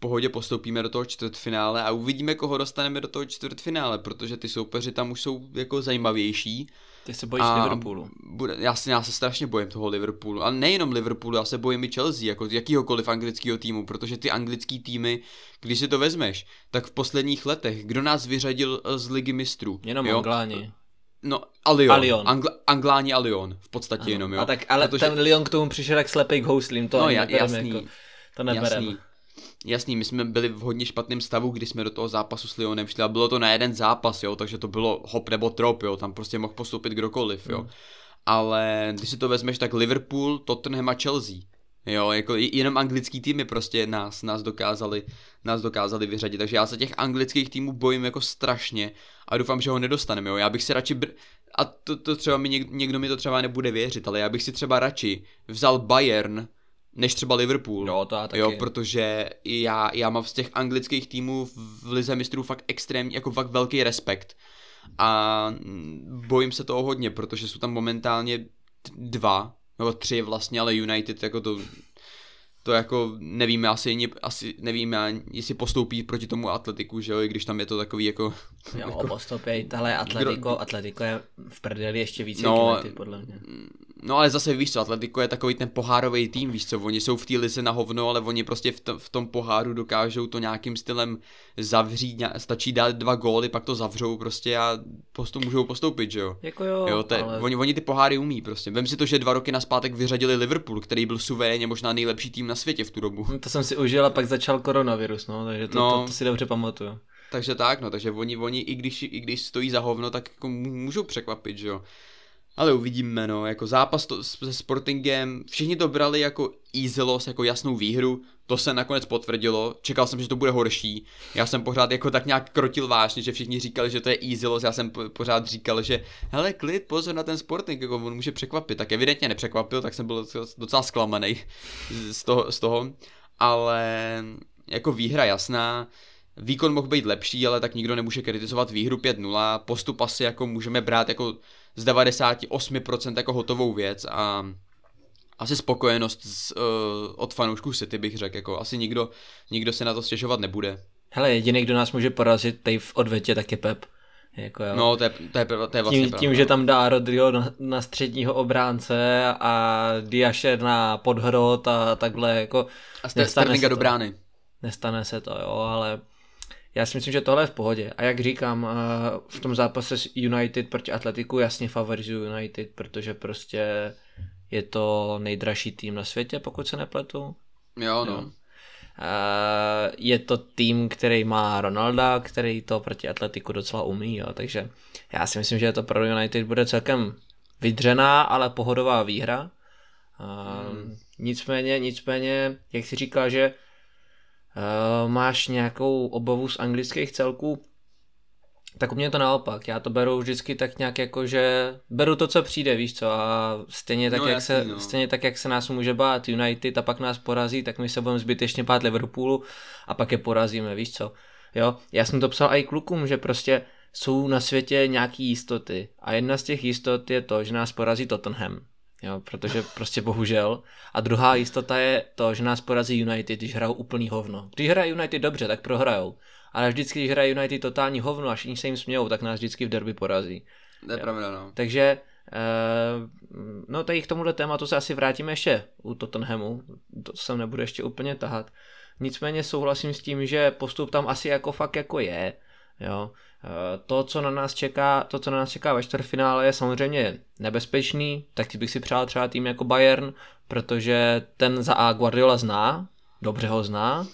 pohodě postoupíme do toho čtvrtfinále a uvidíme, koho dostaneme do toho čtvrtfinále, protože ty soupeři tam už jsou jako zajímavější. Ty se bojíš Liverpoolu. Já se strašně bojím toho Liverpoolu. A nejenom Liverpoolu, já se bojím i Chelsea, jako jakýhokoliv anglického týmu, protože ty anglický týmy, když si to vezmeš, tak v posledních letech, kdo nás vyřadil z Ligy mistrů? Jenom Angláni. No, Lyon. Angláni a Lyon, v podstatě ano, jenom, jo. A tak, ale protože... ten Lyon k tomu přišel jak slepej k houslím, to no, jasný. Jako... To jasný, my jsme byli v hodně špatném stavu, kdy jsme do toho zápasu s Lyonem šli a bylo to na jeden zápas, jo, takže to bylo hop nebo trop, jo, tam prostě mohl postoupit kdokoliv, jo. Ale když si to vezmeš, tak Liverpool, Tottenham a Chelsea, jo, jako jenom anglický týmy prostě nás dokázali vyřadit, takže já se těch anglických týmů bojím jako strašně a doufám, že ho nedostaneme, jo, já bych si radši... A to třeba někdo mi to třeba nebude věřit, ale já bych si třeba radši vzal Bayern... než třeba Liverpool, no, to já taky. Jo, protože já mám z těch anglických týmů v Lize mistrů fakt extrémní, jako fakt velký respekt a bojím se toho hodně, protože jsou tam momentálně 2 nebo 3 vlastně, ale United jako to to jako nevíme asi nevíme, jestli postoupí proti tomu Atletiku, že jo, i když tam je to takový jako... Jo, jako, postupí, hele, Atletico je v prdeli ještě více United, podle mě. No ale zase víš co, Atletico je takový ten pohárový tým, víš co, oni jsou v té lize na hovno, ale oni prostě v tom poháru dokážou to nějakým stylem zavřít, stačí dát 2 góly, pak to zavřou prostě a můžou postoupit, že jo. Jako jo ale... oni ty poháry umí prostě, vem si to, že 2 roky naspátek vyřadili Liverpool, který byl suverénně možná nejlepší tým na světě v tu dobu. No, to jsem si užil a pak začal koronavirus, no, takže to si dobře pamatuju. Takže tak, no, takže oni i když stojí za hovno, tak jako můžou překvapit, že jo. Ale uvidíme, no, jako zápas se Sportingem, všichni to brali jako easy loss, jako jasnou výhru, to se nakonec potvrdilo, čekal jsem, že to bude horší, já jsem pořád jako tak nějak krotil vážně, že všichni říkali, že to je easy loss, já jsem pořád říkal, že hele, klid, pozor na ten Sporting, jako on může překvapit, tak evidentně nepřekvapil, tak jsem byl docela zklamanej z toho, ale jako výhra jasná. Výkon mohl být lepší, ale tak nikdo nemůže kritizovat výhru 5-0, postup asi jako můžeme brát jako z 98% jako hotovou věc a asi spokojenost od fanoušků City bych řekl, jako asi nikdo se na to stěžovat nebude. Hele, jediný, kdo nás může porazit tady v odvětě, tak je Pep. Jako, jo. No, to je vlastně pravda. Tím, že tam dá Rodrigo na středního obránce a Diaše na podhrot a takhle jako... A Sterlinga do brány. Nestane se to, jo, ale... Já si myslím, že tohle je v pohodě. A jak říkám, v tom zápase s United proti Atletiku jasně favorizuju United, protože prostě je to nejdražší tým na světě, pokud se nepletu. Jo, no. Je to tým, který má Ronalda, který to proti Atletiku docela umí, jo. Takže já si myslím, že to pro United bude celkem vydřená, ale pohodová výhra. Nicméně, jak jsi říkal, že máš nějakou obavu z anglických celků, tak u mě to naopak, já to beru vždycky tak nějak jako, že beru to, co přijde, víš co, a stejně tak, jak se nás může bát United a pak nás porazí, tak my se budeme zbytečně bát Liverpoolu a pak je porazíme, víš co, jo, já jsem to psal i klukům, že prostě jsou na světě nějaký jistoty a jedna z těch jistot je to, že nás porazí Tottenham. Jo, protože prostě bohužel. A druhá jistota je to, že nás porazí United, když hrajou úplný hovno. Když hraje United dobře, tak prohrajou. Ale vždycky, když hraje United totální hovno a všichni se jim smějou, tak nás vždycky v derby porazí. To je pravda, no. Takže, no tady k tomuhle tématu se asi vrátíme ještě u Tottenhamu. To sem nebudu ještě úplně tahat. Nicméně souhlasím s tím, že postup tam asi jako fakt jako je. Jo. To, co na nás čeká ve čtvrtfinále, je samozřejmě nebezpečný, tak bych si přál třeba tým jako Bayern, protože ten za A Guardiola zná, dobře ho zná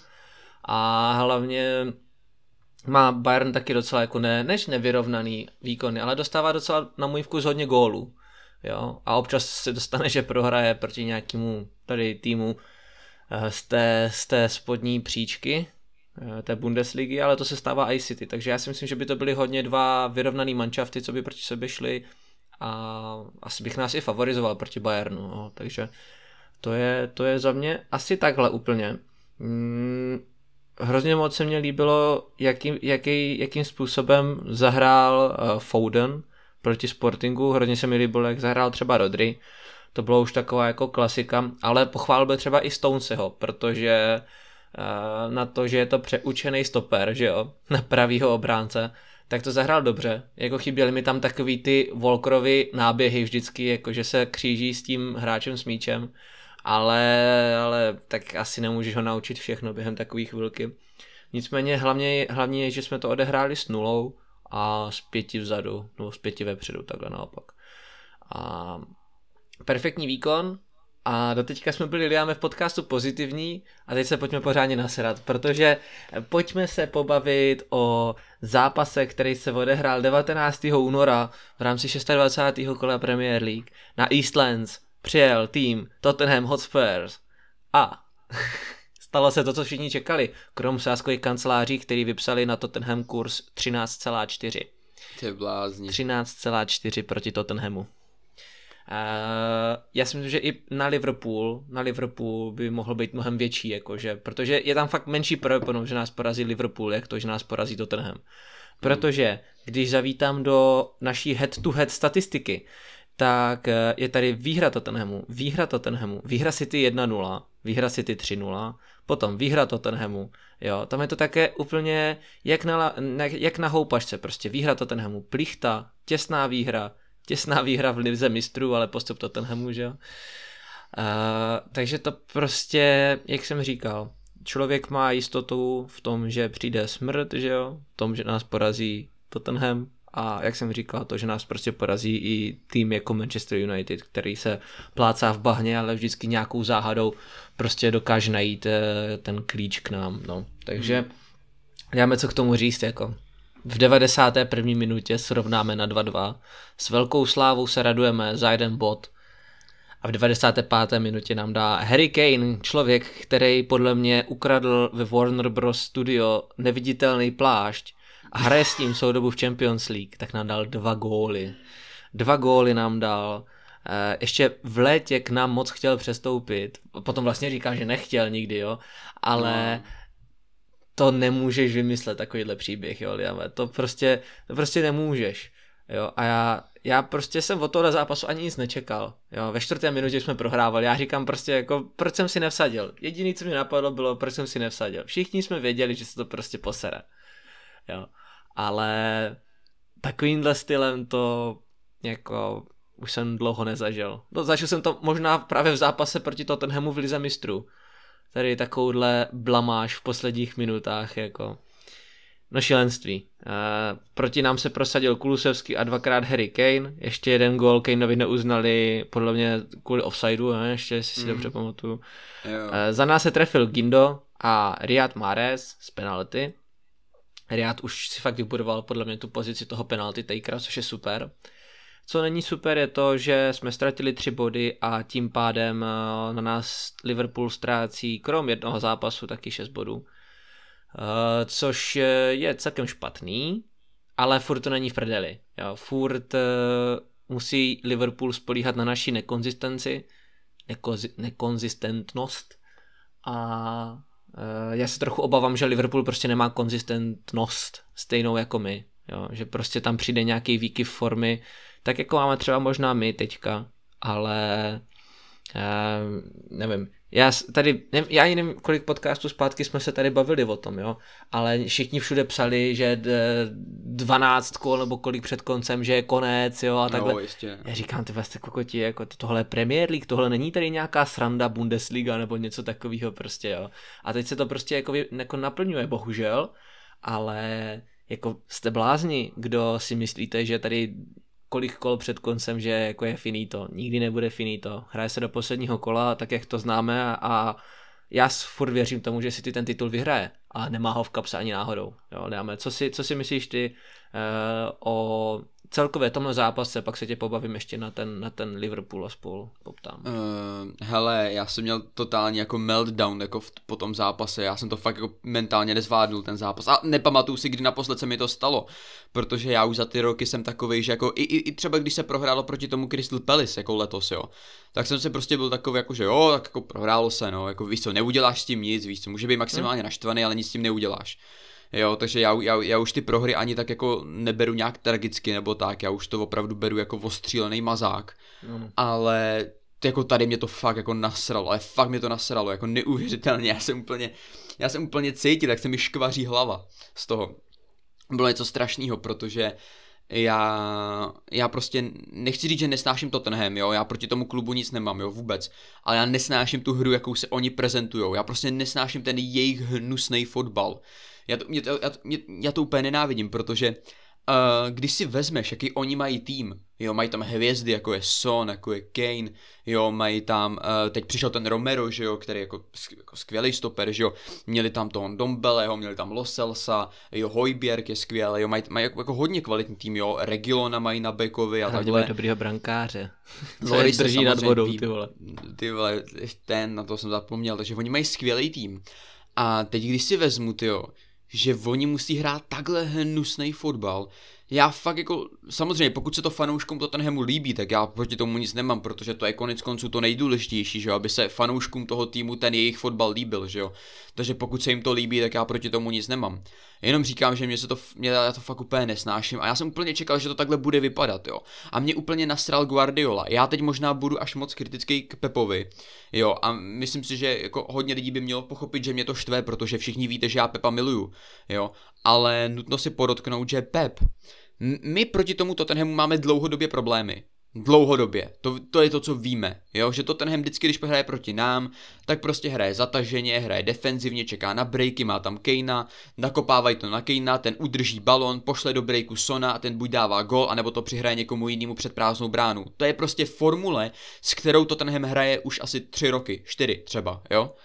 a hlavně má Bayern taky docela jako než nevyrovnaný výkony, ale dostává docela na můj vkus hodně gólů, jo, a občas se dostane, že prohraje proti nějakému tady týmu z té spodní příčky té Bundesligy, ale to se stává i City, takže já si myslím, že by to byly hodně 2 vyrovnaný manšafty, co by proti sobě šly a asi bych nás i favorizoval proti Bayernu, no. Takže to je za mě asi takhle úplně. Hrozně moc se mně líbilo, jakým způsobem zahrál Foden proti Sportingu, hrozně se mi líbilo, jak zahrál třeba Rodri, to bylo už taková jako klasika, ale pochválil by třeba i Stoneseho, protože na to, že je to přeučený stoper, že jo, na pravýho obránce, tak to zahrál dobře, jako chyběly mi tam takový ty Walkerovy náběhy vždycky, jako že se kříží s tím hráčem s míčem, ale tak asi nemůžeš ho naučit všechno během takových chvilky. Nicméně hlavně je, že jsme to odehráli s 0 a s 5 vzadu, nebo s 5 vepředu, takhle naopak. A perfektní výkon. A doteďka jsme byli, Liáme, v podcastu pozitivní a teď se pojďme pořádně naserat, protože pojďme se pobavit o zápase, který se odehrál 19. února v rámci 26. kola Premier League. Na Eastlands přijel tým Tottenham Hotspurs a stalo se to, co všichni čekali, krom sázkových kanceláří, který vypsali na Tottenham kurz 13,4. Ty blázni. 13,4 proti Tottenhamu. Já si myslím, že i na Liverpool by mohl být mnohem větší, jakože, protože je tam fakt menší pravděpodobnost, že nás porazí Liverpool, jak to, že nás porazí Tottenham. Protože když zavítám do naší head-to-head statistiky, tak je tady výhra Tottenhamu, výhra City 1-0, výhra City 3-0, potom výhra Tottenhamu, jo, tam je to také úplně jak na houpačce, prostě výhra Tottenhamu, plichta, těsná výhra v lize mistrů, ale postup Tottenhamu, že jo. Takže to prostě, jak jsem říkal, člověk má jistotu v tom, že přijde smrt, že jo, v tom, že nás porazí Tottenham, a jak jsem říkal, to, že nás prostě porazí i tým jako Manchester United, který se plácá v bahně, ale vždycky nějakou záhadou prostě dokáže najít ten klíč k nám, no. Takže dáme co k tomu říct, jako. V 91. minutě srovnáme na 2-2, s velkou slávou se radujeme za jeden bod, a v 95. minutě nám dá Harry Kane, člověk, který podle mě ukradl ve Warner Bros. Studio neviditelný plášť a hraje s tím soudobu v Champions League, tak nám dal 2 góly. 2 góly nám dal. Ještě v létě k nám moc chtěl přestoupit. Potom vlastně říká, že nechtěl nikdy, jo. Ale to nemůžeš vymyslet, takovýhle příběh, jo, Liame. To prostě nemůžeš. Jo, a já prostě jsem od tohohle zápasu ani nic nečekal. Jo, ve 4. minutě jsme prohrávali. Já říkám prostě jako, proč jsem si nevsadil? Jediný, co mi napadlo, bylo, proč jsem si nevsadil. Všichni jsme věděli, že se to prostě posere. Jo, ale takovýmhle stylem to jako už jsem dlouho nezažil. No, zažil jsem to možná právě v zápase proti Tottenhamu v lize mistrů. Tady takovouhle blamáž v posledních minutách, jako no šílenství. Proti nám se prosadil Kulusevský a 2x Harry Kane. Ještě 1 gól Kaneovi neuznali, podle mě kvůli offsideu, ne? Ještě si dobře pamatuju. Za nás se trefil Guindo a Riyad Mahrez z penalty. Riyad už si fakt vybudoval podle mě tu pozici toho penalty takera, což je super. Co není super je to, že jsme ztratili 3 body a tím pádem na nás Liverpool ztrácí krom jednoho zápasu taky 6 bodů. Což je celkem špatný, ale furt to není v prdeli. Jo, furt musí Liverpool spolíhat na naší nekonzistenci, nekonzistentnost a já se trochu obávám, že Liverpool prostě nemá konzistentnost stejnou jako my, jo? Že prostě tam přijde nějaký výkyv formy, tak jako máme třeba možná my teďka, ale nevím, já ani nevím, kolik podcastů zpátky jsme se tady bavili o tom, jo? Ale všichni všude psali, že 12 kol nebo kolik před koncem, že je konec, jo, a takhle. No, jistě. Já říkám, ty vás kokoti, jako tohle je Premier League, tohle není tady nějaká sranda Bundesliga nebo něco takového prostě, jo. A teď se to prostě jako naplňuje, bohužel, ale jako jste blázni, kdo si myslíte, že tady kolik kol před koncem, že jako je finito. Nikdy nebude finito. Hraje se do posledního kola, tak jak to známe, a já furt věřím tomu, že City ten titul vyhraje a nemá ho v kapse ani náhodou. Jo, dáme. Co si myslíš ty o celkově tomhle zápase, pak se tě pobavím ještě na ten Liverpool a spolu poptám. Hele, já jsem měl totální jako meltdown jako po tom zápase, já jsem to fakt jako mentálně nezvládnul ten zápas a nepamatuju si, kdy naposled se mi to stalo, protože já už za ty roky jsem takovej, že jako i třeba když se prohrálo proti tomu Crystal Palace jako letos, jo, tak jsem se prostě byl takový jako, že jo, tak jako prohrálo se, no, jako víš co, neuděláš s tím nic, víš co, může být maximálně naštvaný, ale nic s tím neuděláš. Jo, takže já už ty prohry ani tak jako neberu nějak tragicky nebo tak, já už to opravdu beru jako ostřílený mazák, ale jako tady mě to fakt jako nasralo, ale fakt mě to nasralo, jako neuvěřitelně, já jsem úplně cítil, jak se mi škvaří hlava z toho, bylo něco strašného, protože já prostě nechci říct, že nesnáším Tottenham, jo, já proti tomu klubu nic nemám, jo, vůbec, ale já nesnáším tu hru, jakou se oni prezentujou, já prostě nesnáším ten jejich hnusný fotbal. Já to úplně nenávidím, protože když si vezmeš, jaký oni mají tým, jo, mají tam hvězdy, jako je Son, jako je Kane, jo, mají tam, teď přišel ten Romero, že jo, který je jako skvělý stoper, že jo, měli tam toho Ndombeleho, měli tam Lo Celsa, jo, Hojbjerg je skvělý, jo, mají jako hodně kvalitní tým, jo, Reguilona mají na bekovi a takhle. Mají dobrýho brankáře, co je drží nad vodou, ty vole, ten, na to jsem zapomněl, takže oni mají skvělý tým. A teď když si vezmu, že oni musí hrát takhle hnusnej fotbal, já fakt jako, samozřejmě pokud se to fanouškům Tottenhamu líbí, tak já proti tomu nic nemám, protože to je koneckonců to nejdůležitější, že jo, aby se fanouškům toho týmu ten jejich fotbal líbil, že jo, takže pokud se jim to líbí, tak já proti tomu nic nemám, jenom říkám, že já to fakt úplně nesnáším a já jsem úplně čekal, že to takhle bude vypadat, jo, a mě úplně nasral Guardiola, já teď možná budu až moc kritický k Pepovi, jo, a myslím si, že jako hodně lidí by mělo pochopit, že mě to štve, protože všichni víte, že já Pepa miluju, jo, ale nutno si podotknout, že Pep, my proti tomu Tottenhamu máme dlouhodobě problémy. Dlouhodobě. To je to, co víme. Jo? Že Tottenham vždycky, když hraje proti nám, tak prostě hraje zataženě, hraje defenzivně, čeká na breaky, má tam Kanea, nakopávají to na Kanea, ten udrží balon, pošle do breaku Sona a ten buď dává gol, anebo to přihraje někomu jinému před prázdnou bránu. To je prostě formule, s kterou Tottenham hraje už asi 3 roky, 4 třeba, jo?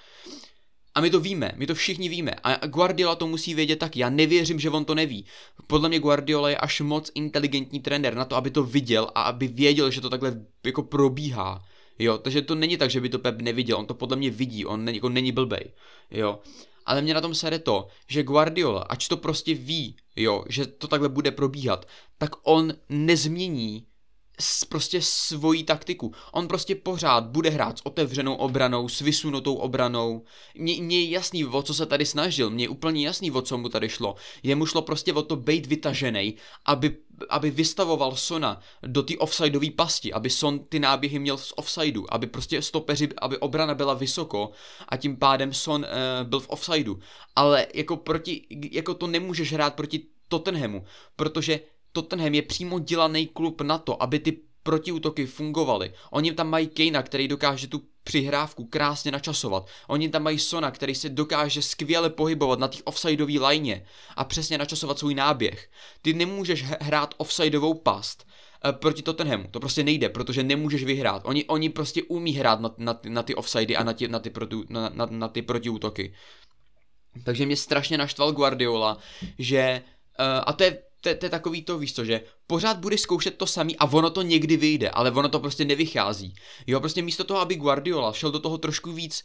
A my to víme, my to všichni víme a Guardiola to musí vědět taky, já nevěřím, že on to neví. Podle mě Guardiola je až moc inteligentní trenér na to, aby to viděl a aby věděl, že to takhle jako probíhá, jo, takže to není tak, že by to Pep neviděl, on to podle mě vidí, on jako není blbej, jo. Ale mě na tom sere to, že Guardiola, ač to prostě ví, jo, že to takhle bude probíhat, tak on nezmění prostě svoji taktiku. On prostě pořád bude hrát s otevřenou obranou, s vysunutou obranou. Mně je jasný, o co se tady snažil, mně je úplně jasný, o co mu tady šlo. Jemu šlo prostě o to být vytaženej, aby vystavoval Sona do té offsideové pasti, aby Son ty náběhy měl z offsideu, aby prostě stopeři, aby obrana byla vysoko a tím pádem Son byl v offsideu. Ale jako to nemůžeš hrát proti Tottenhamu, protože Tottenham je přímo dělaný klub na to, aby ty protiútoky fungovaly. Oni tam mají Kanea, který dokáže tu přihrávku krásně načasovat. Oni tam mají Sona, který se dokáže skvěle pohybovat na té offsideové lajně a přesně načasovat svůj náběh. Ty nemůžeš hrát offsideovou past proti Tottenhamu. To prostě nejde, protože nemůžeš vyhrát. Oni prostě umí hrát na ty offsidey a na ty protiútoky. Takže mě strašně naštval Guardiola, že... A to je takový to, víš co, že pořád budeš zkoušet to samý a ono to někdy vyjde, ale ono to prostě nevychází. Jo, prostě místo toho, aby Guardiola šel do toho trošku víc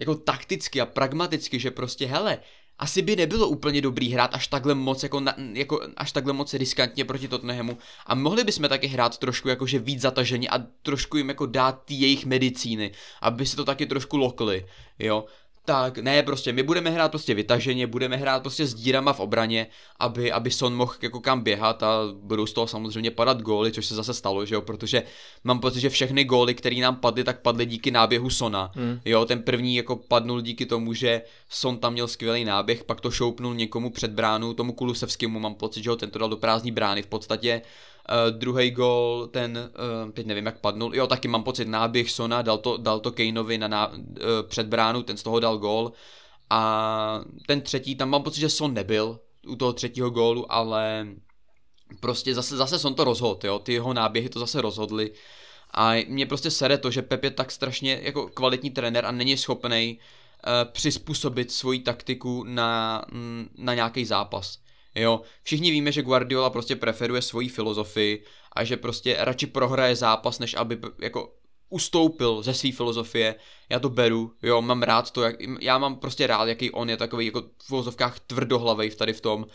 jako takticky a pragmaticky, že prostě hele, asi by nebylo úplně dobrý hrát až takhle moc až takhle moc riskantně proti Tottenhamu a mohli bychom taky hrát trošku jakože víc zatažení a trošku jim jako dát ty jejich medicíny, aby si to taky trošku lokli, jo. Tak, ne, prostě, my budeme hrát prostě vytaženě, budeme hrát prostě s dírama v obraně, aby Son mohl jako kam běhat a budou z toho samozřejmě padat góly, což se zase stalo, že jo, protože mám pocit, že všechny góly, které nám padly, tak padly díky náběhu Sona, jo, ten první jako padnul díky tomu, že Son tam měl skvělý náběh, pak to šoupnul někomu před bránu, tomu Kulusevskému, mám pocit, že jo, ten to dal do prázdní brány v podstatě. Druhý gól, ten, teď nevím jak padnul, jo taky mám pocit náběh Sona, dal to Kaneovi před bránu, ten z toho dal gól a ten třetí, tam mám pocit, že Son nebyl u toho třetího gólu, ale prostě zase Son to rozhodl, jo, ty jeho náběhy to zase rozhodly a mě prostě sere to, že Pep je tak strašně jako kvalitní trenér a není schopnej přizpůsobit svoji taktiku na nějaký zápas. Jo, všichni víme, že Guardiola prostě preferuje svoji filozofii a že prostě radši prohraje zápas, než aby jako ustoupil ze své filozofie. Já to beru, jo, mám rád to, já mám prostě rád, jaký on je takový jako v filozofkách tvrdohlavej tady v tom,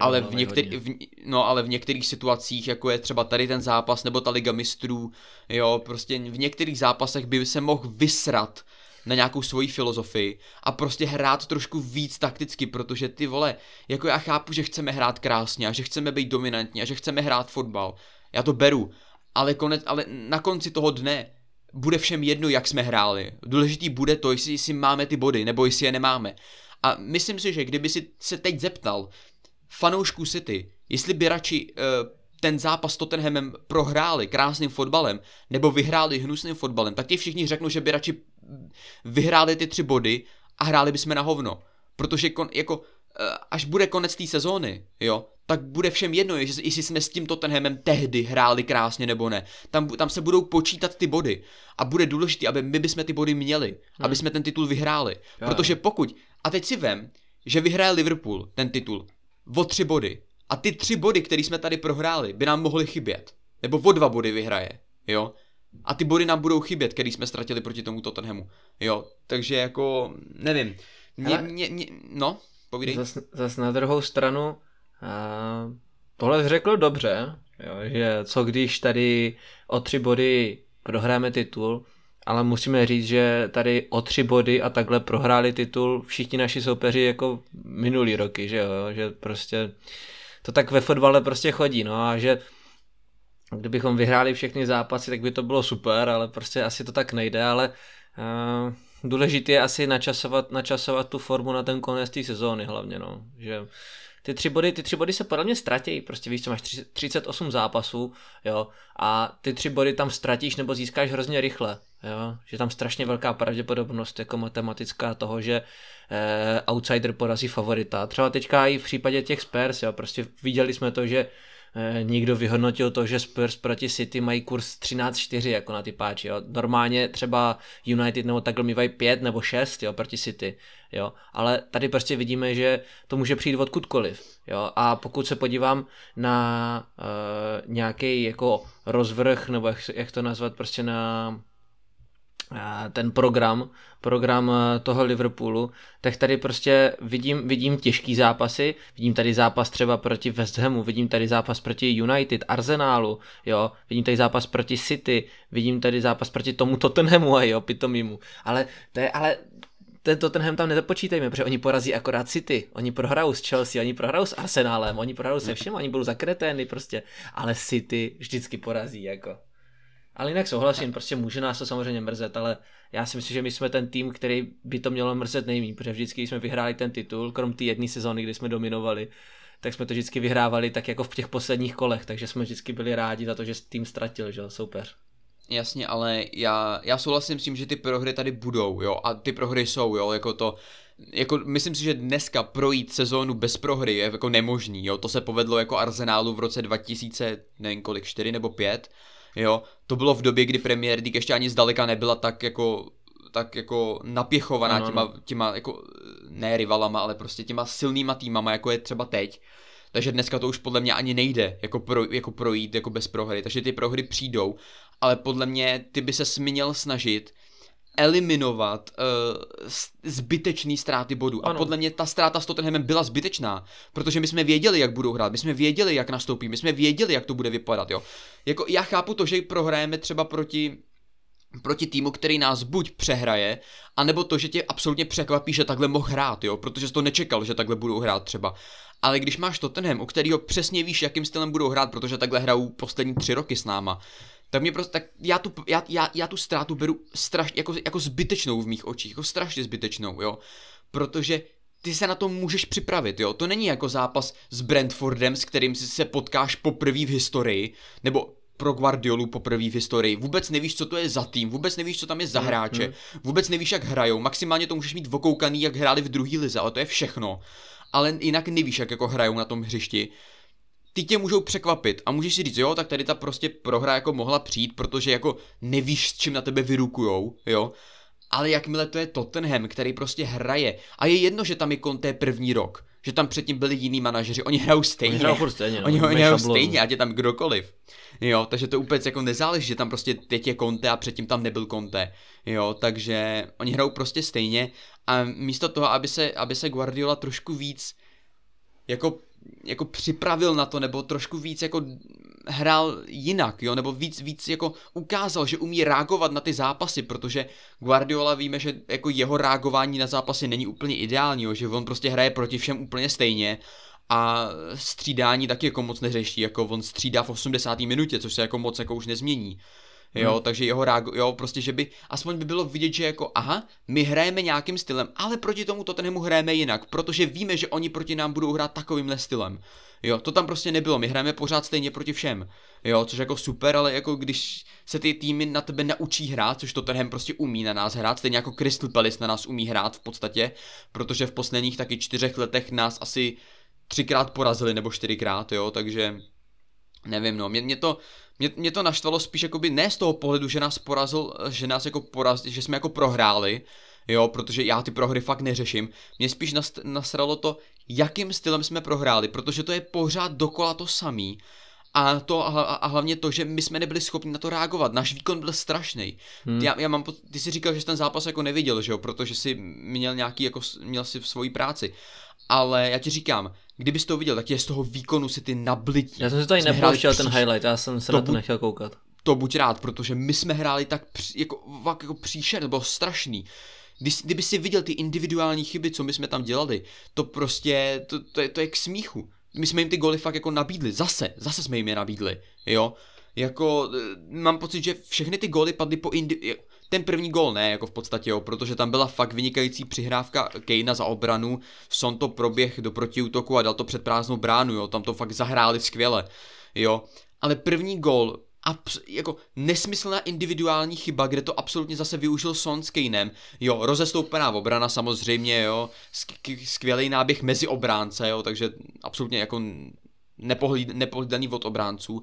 ale ale v některých situacích, jako je třeba tady ten zápas nebo ta Liga mistrů, jo, prostě v některých zápasech by se mohl vysrat na nějakou svoji filozofii a prostě hrát trošku víc takticky, protože ty vole, jako já chápu, že chceme hrát krásně a že chceme být dominantní a že chceme hrát fotbal, já to beru, ale na konci toho dne bude všem jedno, jak jsme hráli, důležitý bude to, jestli máme ty body nebo jestli je nemáme a myslím si, že kdyby si se teď zeptal fanoušků City, jestli by radši ten zápas s Tottenhamem prohráli krásným fotbalem nebo vyhráli hnusným fotbalem, tak ti všichni řeknou, že by radši vyhráli ty 3 body a hráli bychom na hovno, protože až bude konec té sezóny, jo, tak bude všem jedno, jestli jsme s tím Tottenhamem tehdy hráli krásně nebo ne, tam se budou počítat ty body a bude důležité, aby my bychom ty body měli, aby jsme ten titul vyhráli, protože pokud, a teď si vem, že vyhraje Liverpool ten titul o 3 body a ty 3 body, které jsme tady prohráli, by nám mohly chybět, nebo o 2 body vyhraje, jo. A ty body nám budou chybět, který jsme ztratili proti tomu Tottenhamu, jo, takže jako, nevím, povídej. Zas na druhou stranu, Tohle řekl dobře, jo, že co když tady o 3 body prohráme titul, ale musíme říct, že tady o 3 body a takhle prohráli titul všichni naši soupeři jako minulý roky, že jo, že prostě to tak ve fotbale prostě chodí, no a že kdybychom vyhráli všechny zápasy, tak by to bylo super, ale prostě asi to tak nejde, ale důležité je asi načasovat tu formu na ten konec té sezóny hlavně, no, že ty 3 body se podle mě ztratějí, prostě víš co, máš 38 zápasů, jo, a ty 3 body tam ztratíš nebo získáš hrozně rychle, jo, že tam strašně velká pravděpodobnost jako matematická toho, že outsider porazí favorita, třeba teďka i v případě těch Spurs, jo, prostě viděli jsme to, že někdo vyhodnotil to, že Spurs proti City mají kurz 13-4 jako na typáči, jo. Normálně třeba United nebo takhle mývají 5 nebo 6, jo, proti City, jo. Ale tady prostě vidíme, že to může přijít odkudkoliv, jo. A pokud se podívám na nějaký jako rozvrh, nebo jak to nazvat, prostě na ten program toho Liverpoolu, tak tady prostě vidím těžký zápasy, vidím tady zápas třeba proti West Hamu, vidím tady zápas proti United, Arsenálu, jo, vidím tady zápas proti City, vidím tady zápas proti tomu Tottenhamu a jo, pitomímu, ale ten Tottenham tam nezapočítejme, protože oni porazí akorát City, oni prohrajou s Chelsea, oni prohrajou s Arsenálem, oni prohrajou se všem, oni budou za kretény prostě, ale City vždycky porazí, jako. Ale jinak souhlasím, prostě může nás to samozřejmě mrzet, ale já si myslím, že my jsme ten tým, který by to mělo mrzet nejméně, protože vždycky jsme vyhráli ten titul, krom té jedné sezóny, kdy jsme dominovali, tak jsme to vždycky vyhrávali tak jako v těch posledních kolech, takže jsme vždycky byli rádi za to, že tým ztratil, že jo, soupeř. Jasně, ale já souhlasím s tím, že ty prohry tady budou, jo, a ty prohry jsou, jo, jako to... Jako, myslím si, že dneska projít sezónu bez prohry je jako nemožný, jo, to se povedlo jako Arsenálu v roce 2000, nevím kolik, 4 nebo 5, jo, to bylo v době, kdy Premier League ještě ani zdaleka nebyla tak jako napěchovaná těma jako, ne rivalama, ale prostě těma silnýma týmama, jako je třeba teď. Takže dneska to už podle mě ani nejde, jako projít jako bez prohry, takže ty prohry přijdou, ale podle mě ty by se měl snažit eliminovat zbytečný ztráty bodů. A podle mě ta ztráta s Tottenhamem byla zbytečná, protože my jsme věděli, jak budou hrát, my jsme věděli, jak nastoupí, my jsme věděli, jak to bude vypadat, jo. Jako já chápu to, že prohrajeme třeba proti týmu, který nás buď přehraje, anebo to, že tě absolutně překvapí, že takhle mohl hrát, jo, protože jsi to nečekal, že takhle budou hrát třeba. Ale když máš Tottenham, u kterého přesně víš, jakým stylem budou hrát, protože takhle hrajou poslední 3 roky s náma, tak mě prostě, tak já tu ztrátu beru strašně jako zbytečnou v mých očích, jako strašně zbytečnou, jo, protože ty se na to můžeš připravit, jo, to není jako zápas s Brentfordem, s kterým si se potkáš poprvé v historii, nebo pro Guardiolu poprvé v historii, vůbec nevíš, co to je za tým, vůbec nevíš, co tam je za hráče, vůbec nevíš, jak hrajou, maximálně to můžeš mít vokoukaný, jak hráli v druhý lize, ale to je všechno, ale jinak nevíš, jak jako hrajou na tom hřišti. Ty tě můžou překvapit a můžeš si říct, jo, tak tady ta prostě prohra jako mohla přijít, protože jako nevíš, s čím na tebe vyrukujou, jo, ale jakmile to je Tottenham, který prostě hraje a je jedno, že tam je Conte první rok, že tam předtím byli jiní manažeři, oni hrajou stejně, oni hrajou stejně, ať je tam kdokoliv, jo, takže to úplně jako nezáleží, že tam prostě teď je Conte a předtím tam nebyl Conte, jo, takže oni hrajou prostě stejně a místo toho, aby se Guardiola trošku víc jako připravil na to, nebo trošku víc jako hrál jinak, jo, nebo víc jako ukázal, že umí reagovat na ty zápasy, protože Guardiola víme, že jako jeho reagování na zápasy není úplně ideální, jo, že on prostě hraje proti všem úplně stejně a střídání taky jako moc neřeší, jako on střídá v 80. minutě, což se jako moc jako už nezmění. Jo, takže prostě, že by, aspoň by bylo vidět, že jako, aha, my hrajeme nějakým stylem, ale proti tomu Tottenhamu hrajeme jinak, protože víme, že oni proti nám budou hrát takovýmhle stylem. Jo, to tam prostě nebylo, my hrajeme pořád stejně proti všem. Jo, což jako super, ale jako když se ty týmy na tebe naučí hrát, což Tottenham prostě umí na nás hrát, stejně jako Crystal Palace na nás umí hrát v podstatě, protože v posledních taky 4 letech nás asi 3krát porazili, nebo 4krát, jo, takže... Nevím, no, mě to naštvalo spíš jakoby ne z toho pohledu, že nás porazil, že jsme jako prohráli, jo, protože já ty prohry fakt neřeším. Mě spíš nasralo to, jakým stylem jsme prohráli, protože to je pořád dokola to samý. A hlavně to, že my jsme nebyli schopni na to reagovat, náš výkon byl strašný. Ty jsi říkal, že jsi ten zápas jako neviděl, že jo, protože jsi měl svoji práci. ale já ti říkám, kdybys to viděl, tak je z toho výkonu si ty nablití. Já jsem si tady nepouštěl ten highlight, já jsem se na to nechtěl koukat. To buď rád, protože my jsme hráli tak jako příšer, to bylo strašný. Kdyby si viděl ty individuální chyby, co my jsme tam dělali, to prostě, to je k smíchu. My jsme jim ty goly fakt jako nabídli, zase jsme jim je nabídli, jo. Jako, mám pocit, že všechny ty goly padly po ten první gol ne, jako v podstatě jo, protože tam byla fakt vynikající přihrávka Kejna za obranu, Son to proběh do protiútoku a dal to před prázdnou bránu, jo, tam to fakt zahráli skvěle, jo. Ale první gol, jako nesmyslná individuální chyba, kde to absolutně zase využil Son s Kejnem, jo, rozestoupená obrana samozřejmě, jo, skvělý náběh mezi obránce, jo, takže absolutně jako nepohlídaný od obránců.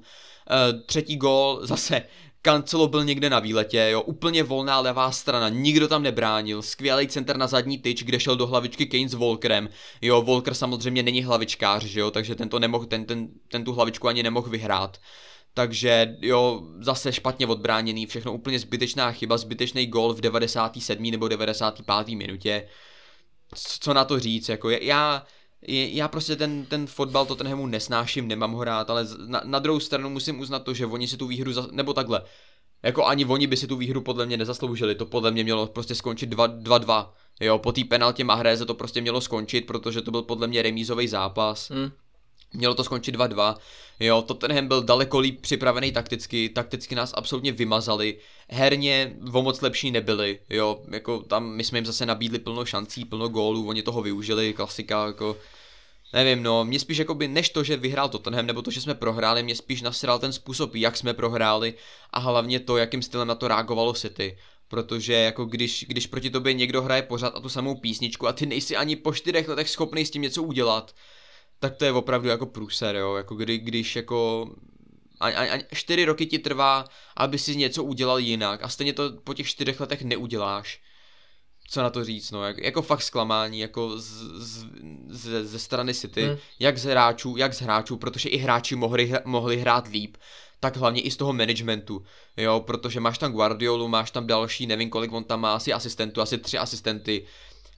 Třetí gól zase Cancelo byl někde na výletě, jo, úplně volná levá strana, nikdo tam nebránil, skvělý center na zadní tyč, kde šel do hlavičky Kane s Walkerem, jo, Walker samozřejmě není hlavičkář, že jo, takže ten tu hlavičku ani nemohl vyhrát, takže jo, zase špatně odbráněný, všechno úplně zbytečná chyba, zbytečný gól v 97. nebo 95. minutě, co na to říct, jako já prostě ten fotbal Tottenhamu nesnáším, nemám ho rád, ale na druhou stranu musím uznat to, že oni si tu výhru, nebo takhle, jako ani oni by si tu výhru podle mě nezasloužili, to podle mě mělo prostě skončit 2-2, jo, po té penaltě Mahreze to prostě mělo skončit, protože to byl podle mě remízový zápas, Mělo to skončit 2-2, jo, Tottenham byl daleko líp připravený takticky nás absolutně vymazali, herně o moc lepší nebyli, jo, jako tam my jsme jim zase nabídli plno šancí, plno gólů, oni toho využili, klasika, jako, nevím, no, mě spíš jakoby, než to, že vyhrál Tottenham, nebo to, že jsme prohráli, mě spíš nasral ten způsob, jak jsme prohráli a hlavně to, jakým stylem na to reagovalo City. Protože jako když proti tobě někdo hraje pořád a tu samou písničku a ty nejsi ani po 4 letech schopný s tím něco udělat, tak to je opravdu jako průser, jo, jako když jako ani 4 roky ti trvá, aby si něco udělal jinak a stejně to po těch 4 letech neuděláš, co na to říct, no, jako fakt zklamání, jako ze strany City, jak z hráčů, protože i hráči mohli hrát líp, tak hlavně i z toho managementu, jo, protože máš tam Guardiolu, máš tam další, nevím kolik on tam má, asi 3 asistenty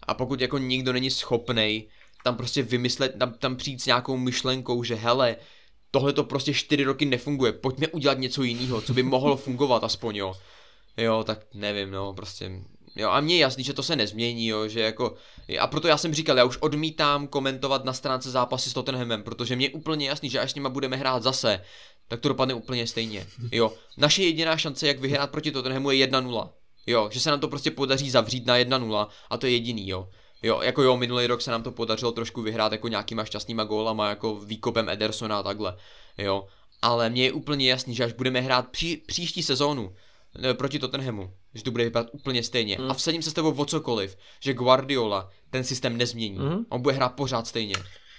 a pokud jako nikdo není schopnej tam prostě vymyslet, tam přijít s nějakou myšlenkou, že hele, tohle to prostě 4 roky nefunguje, pojďme udělat něco jiného, co by mohlo fungovat aspoň, jo. Jo, tak nevím, no, prostě, jo, a mně je jasný, že to se nezmění, jo, že jako, a proto já jsem říkal, já už odmítám komentovat na stránce zápasy s Tottenhamem, protože mně je úplně jasný, že až s nima budeme hrát zase, tak to dopadne úplně stejně, jo. Naše jediná šance, jak vyhrát proti Tottenhamu je 1-0, jo, že se nám to prostě podaří zavřít na 1-0 a to je jediný, jo. Jo, jako jo, minulý rok se nám to podařilo trošku vyhrát jako nějakýma šťastnýma gólama, jako výkopem Edersona a takhle, jo. Ale mně je úplně jasný, že až budeme hrát příští sezónu proti Tottenhamu, že to bude vypadat úplně stejně. A vsadím se s tebou o cokoliv, že Guardiola ten systém nezmění, on bude hrát pořád stejně,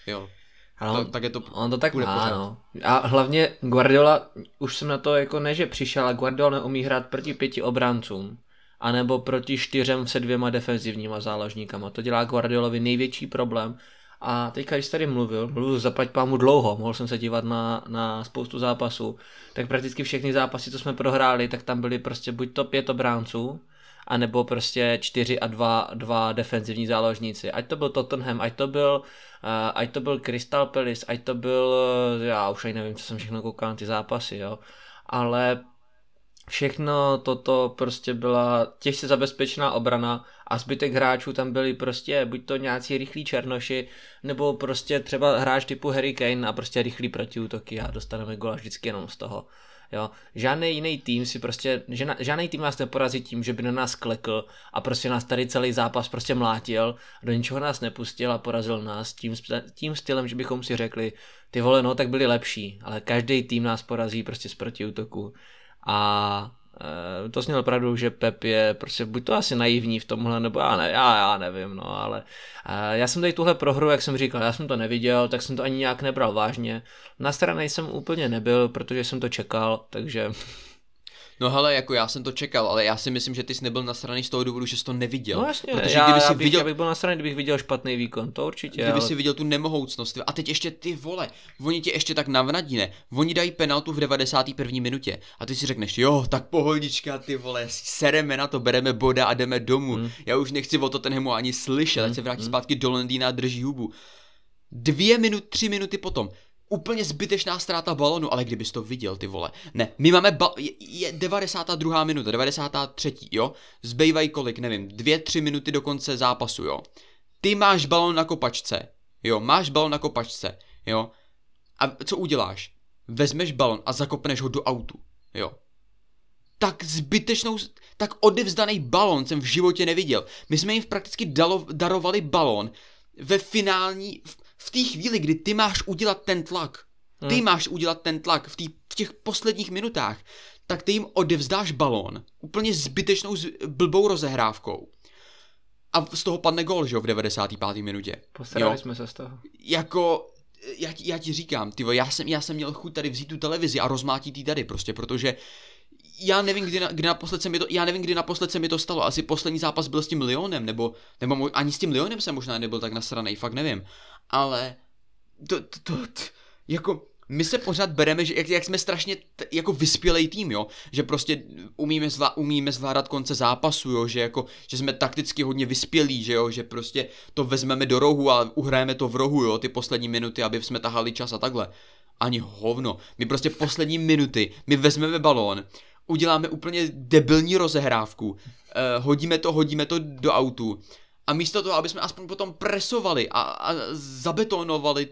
jo. Ano, tak je to, on to tak bude má, no. A hlavně Guardiola, už jsem na to jako ne, že přišel, ale Guardiola neumí hrát proti 5 obráncům. A nebo proti 4 se 2 defenzivníma záložníkama. To dělá Guardiolovi největší problém. A teďka, když jsi tady mluvil zaplať pámu dlouho, mohl jsem se dívat na spoustu zápasů, tak prakticky všechny zápasy, co jsme prohráli, tak tam byly prostě buď to 5 obránců, anebo prostě 4 a 2 defenzivní záložníci. Ať to byl Tottenham, ať to byl Crystal Palace, ať to byl, já už ani nevím, co jsem všechno koukal na ty zápasy, jo. Ale všechno toto prostě byla těžce zabezpečená obrana a zbytek hráčů tam byli prostě buď to nějací rychlí černoši, nebo prostě třeba hráč typu Harry Kane a prostě rychlí protiútoky a dostaneme gola vždycky jenom z toho. Jo, žádný jiný tým žádný tým nás neporazí tím, že by na nás klekl a prostě nás tady celý zápas prostě mlátil, do ničeho nás nepustil a porazil nás tím stylem, že bychom si řekli, ty vole, no tak byli lepší, ale každý tým nás porazí prostě z protiútoku. A to měl pravdu, že Pep je prostě buď to asi naivní v tomhle, nebo já nevím, no, ale já jsem tady tuhle prohru, jak jsem říkal, já jsem to neviděl, tak jsem to ani nějak nebral vážně. Na straně jsem úplně nebyl, protože jsem to čekal, takže... No hele, jako já jsem to čekal, ale já si myslím, že ty jsi nebyl nasraný z toho důvodu, že jsi to neviděl. No jasně, protože já bych byl nasraný, kdybych viděl špatný výkon, to určitě. Kdyby si viděl tu nemohoucnost, a teď ještě ty vole, oni tě ještě tak navnadí, ne? Oni dají penaltu v 91. minutě a ty si řekneš, jo, tak pohodička, ty vole, sereme na to, bereme boda a jdeme domů, já už nechci o Tottenhamu ani slyšet, ať se vrátí zpátky do Londýna a drží hubu. 3 minuty potom. Úplně zbytečná ztráta balonu, ale kdybys to viděl, ty vole. Ne, my máme je 92. minuta, 93. jo. Zbývají kolik, nevím, 2-3 minuty do konce zápasu, jo. Ty máš balon na kopačce, jo, máš balon na kopačce, jo. A co uděláš? Vezmeš balon a zakopneš ho do autu, jo. Tak zbytečnou, tak odevzdaný balon jsem v životě neviděl. My jsme jim prakticky darovali balon ve finální, v té chvíli, kdy ty máš udělat ten tlak, ty máš udělat ten tlak v těch posledních minutách, tak ty jim odevzdáš balón úplně zbytečnou blbou rozehrávkou. A z toho padne gól, že jo, v 95. minutě. Postarali jsme se z toho. Jako, já ti říkám, tyvo, já jsem měl chuť tady vzít tu televizi a rozmátit ji tady prostě, protože já nevím, kdy naposled se mi to stalo. Asi poslední zápas byl s tím Lyonem, nebo ani s tím Lyonem jsem možná nebyl tak nasranej, fakt nevím. Ale jako my se pořád bereme, že jak jsme strašně jako vyspělej tým, jo, že prostě umíme zvládat konce zápasu, jo, že jako že jsme takticky hodně vyspělí, že jo, že prostě to vezmeme do rohu a uhrajeme to v rohu, jo, ty poslední minuty, aby jsme tahali čas a takhle. Ani hovno. My prostě poslední minuty, my vezmeme balón, uděláme úplně debilní rozehrávku, hodíme to do autu. A místo toho, aby jsme aspoň potom presovali a zabetonovali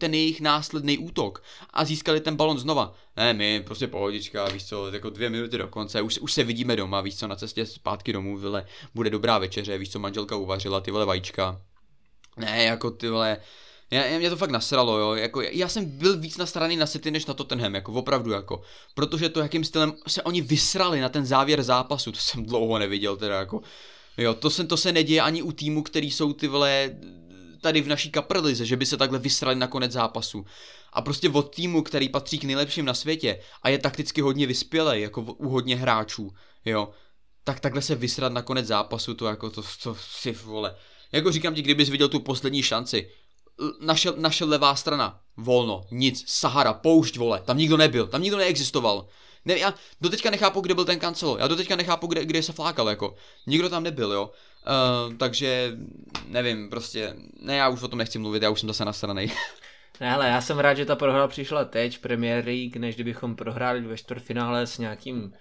ten jejich následný útok a získali ten balon znova. Ne, my prostě pohodička, víš co, jako 2 minuty do konce, už se vidíme doma, víš co, na cestě zpátky domů, vyle, bude dobrá večeře, víš co, manželka uvařila, ty vole, vajíčka. Ne, jako ty vole, mě to fakt nasralo, jo, jako já jsem byl víc nasraný na City než na Tottenham, jako opravdu, jako, protože to, jakým stylem se oni vysrali na ten závěr zápasu, to jsem dlouho neviděl, teda, jako. Jo, to se neděje ani u týmu, který jsou ty vole tady v naší kaprlize, že by se takhle vysrali na konec zápasu. A prostě od týmu, který patří k nejlepším na světě a je takticky hodně vyspělej, jako u hodně hráčů, jo, tak takhle se vysrat na konec zápasu, to jako to si vole. Jako říkám ti, kdybys viděl tu poslední šanci, naše levá strana, volno, nic, Sahara, poušť, vole, tam nikdo nebyl, tam nikdo neexistoval. Ne, já doteďka nechápu, kde byl ten Cancelo, já doteďka nechápu, kde se flákal, jako, nikdo tam nebyl, jo, takže, nevím, prostě, ne, já už o tom nechci mluvit, já už jsem zase nasranej. Ne, ale já jsem rád, že ta prohra přišla teď, Premier League, než kdybychom prohráli ve čtvrtfinále s nějakým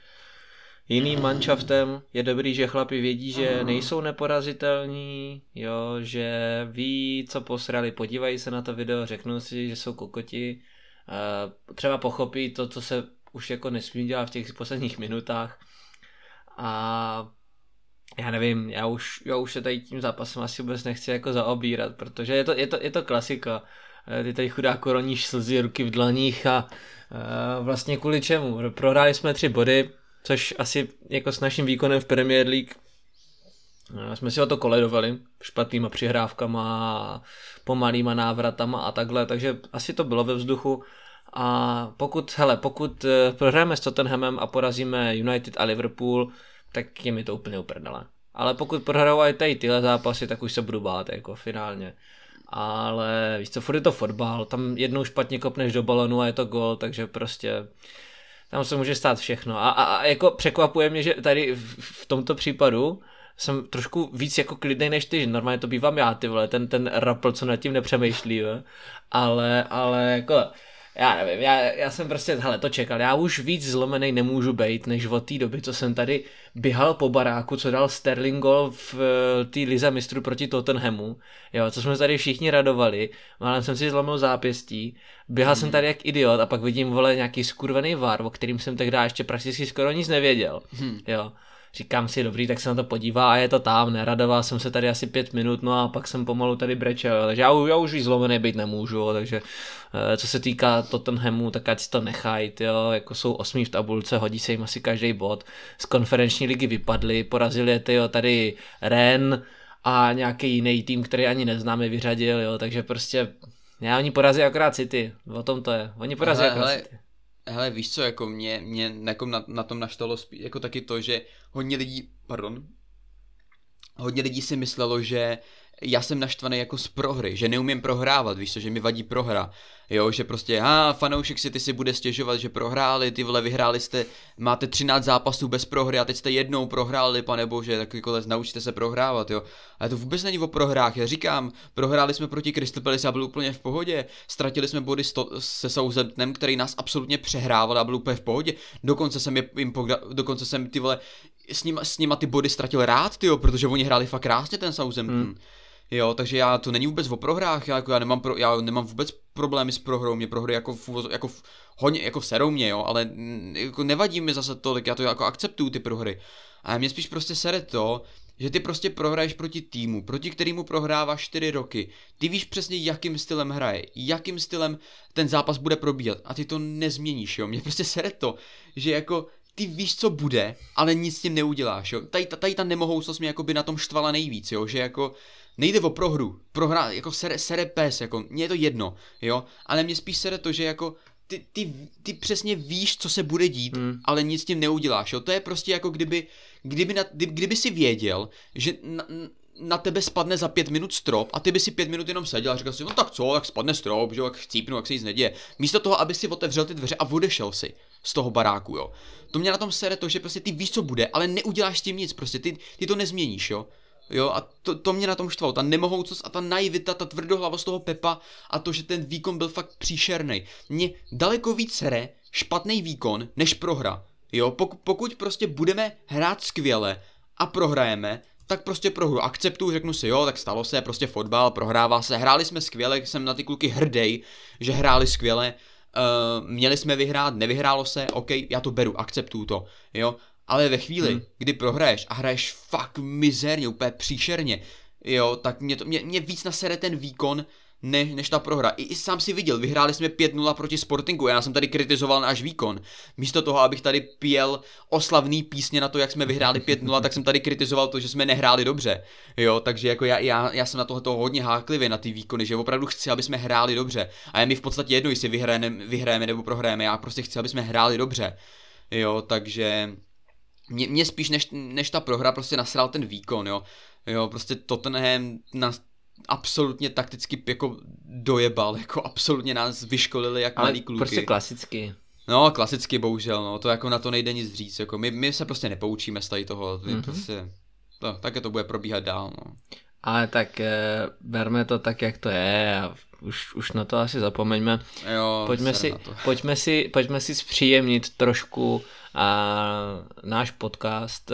jiným manšaftem. Je dobrý, že chlapi vědí, že nejsou neporazitelní, jo, že ví, co posrali, podívají se na to video, řeknou si, že jsou kokoti, třeba pochopí to, co se už jako nesmím dělat v těch posledních minutách a já nevím, já už se tady tím zápasem asi vůbec nechci jako zaobírat, protože je to klasika, ty tady chudáku roníš slzy, ruky v dlaních a vlastně kvůli čemu, prohráli jsme 3 body, což asi jako s naším výkonem v Premier League jsme si o to koledovali špatnýma přihrávkama, pomalýma návratama a takhle, takže asi to bylo ve vzduchu. A pokud prohráme s Tottenhamem a porazíme United a Liverpool, tak je mi to úplně uprdele. Ale pokud prohrávají tady tyhle zápasy, tak už se budu bát, jako finálně. Ale víš co, furt je to fotbal, tam jednou špatně kopneš do balonu a je to gól, takže prostě tam se může stát všechno. A jako překvapuje mě, že tady v tomto případu jsem trošku víc jako klidnej než ty, že normálně to bývám já, ty vole, ten rapl, co nad tím nepřemýšlí, jo. Ale jako já nevím, já jsem prostě, hele, to čekal, já už víc zlomenej nemůžu bejt, než od té doby, co jsem tady běhal po baráku, co dal Sterling gol v té lize mistrů proti Tottenhamu, jo, co jsme tady všichni radovali, ale jsem si zlomil zápěstí, běhal jsem tady jak idiot a pak vidím, vole, nějaký skurvený VAR, o kterým jsem tehdy ještě prakticky skoro nic nevěděl, jo. Říkám si, dobrý, tak se na to podívá a je to tam, neradoval jsem se tady asi 5 minut, no a pak jsem pomalu tady brečel, takže já už jí zlomený být nemůžu, takže co se týká Tottenhamu, tak ať si to nechají, jo, jako jsou 8. v tabulce, hodí se jim asi každý bod, z konferenční ligy vypadli, porazili je, jo, tady Rennes a nějaký jiný tým, který ani neznáme, vyřadil, jo, takže prostě, ne, oni porazí akorát City, o tom to je, oni porazí akorát City. Hele, víš co, jako mě jako na tom naštalo jako taky to, že hodně lidí si myslelo, že já jsem naštvaný jako z prohry, že neumím prohrávat, víš co, že mi vadí prohra, jo, že prostě, fanoušek si ty si bude stěžovat, že prohráli, ty vole, vyhráli jste, máte 13 zápasů bez prohry a teď jste jednou prohráli, panebože, tak jako naučte se prohrávat, jo, ale to vůbec není o prohrách, já říkám, prohráli jsme proti Crystal Palace a byl úplně v pohodě, ztratili jsme body se Southamptonem, který nás absolutně přehrával a byl úplně v pohodě, dokonce jsem ty vole, s nima ty body ztratil rád, tyjo, protože oni hráli fakt krásně ten Southampton. Jo, takže já to není vůbec o prohrách, já nemám vůbec problémy s prohrou, mě prohry jako serou mě, jo, ale jako nevadí mi zase tolik, já to jako akceptuju ty prohry. A mě spíš prostě sere to, že ty prostě prohraješ proti týmu, proti kterému prohráváš 4 roky. Ty víš přesně, jakým stylem hraje, jakým stylem ten zápas bude probíhat a ty to nezměníš, jo, mě prostě sere to, že jako ty víš, co bude, ale nic s tím neuděláš, jo. Tady ta nemohoucnost mě jakoby na tom štvala nejvíc, jo, že jako nejde o prohru, prohra, jako sere pes, jako, mně je to jedno, jo, ale mě spíš sere to, že jako ty přesně víš, co se bude dít, ale nic s tím neuděláš, jo, to je prostě jako kdyby si věděl, že na tebe spadne za 5 minut strop a ty by si 5 minut jenom seděl a říkal si, no tak co, jak spadne strop, že jo, jak chcípnu, jak se nic neděje, místo toho, aby si otevřel ty dveře a odešel si z toho baráku, jo. To mě na tom sere to, že prostě ty víš, co bude, ale neuděláš s tím nic, prostě ty to nezměníš, jo. Jo, a to mě na tom štvalo, ta nemohoucnost a ta naivita, ta tvrdohlavost toho Pepa a to, že ten výkon byl fakt příšerný. Mě daleko víc sere špatný výkon než prohra, jo, pokud prostě budeme hrát skvěle a prohrajeme, tak prostě prohru akceptuju, řeknu si jo, tak stalo se, prostě fotbal, prohrává se, hráli jsme skvěle, jsem na ty kluky hrdej, že hráli skvěle, měli jsme vyhrát, nevyhrálo se, ok, já to beru, akceptuju to, jo. Ale ve chvíli, kdy prohraješ a hraješ fakt mizerně, úplně příšerně, jo, tak mě víc nasere ten výkon, než ta prohra. I sám si viděl, vyhráli jsme 5-0 proti Sportingu, já jsem tady kritizoval náš výkon. Místo toho, abych tady pěl oslavný písně na to, jak jsme vyhráli 5-0, tak jsem tady kritizoval to, že jsme nehráli dobře. Jo, takže jako já jsem na tohleto hodně háklivý, na ty výkony, že opravdu chci, aby jsme hráli dobře. A je mi v podstatě jedno, jestli vyhrajeme nebo prohrajeme, já prostě chci, aby jsme hráli dobře. Jo, takže mě spíš než ta prohra prostě nasral ten výkon, jo. Jo, prostě Tottenham nás absolutně takticky jako dojebal, jako absolutně nás vyškolili jak malí kluky. Prostě klasicky. No, klasicky bohužel, no, to jako na to nejde nic říct, jako my se prostě nepoučíme z tady toho, prostě, no, také to bude probíhat dál, no. Ale tak berme to tak, jak to je a už na to asi zapomeňme. Jo, pojďme si zpříjemnit trošku náš podcast.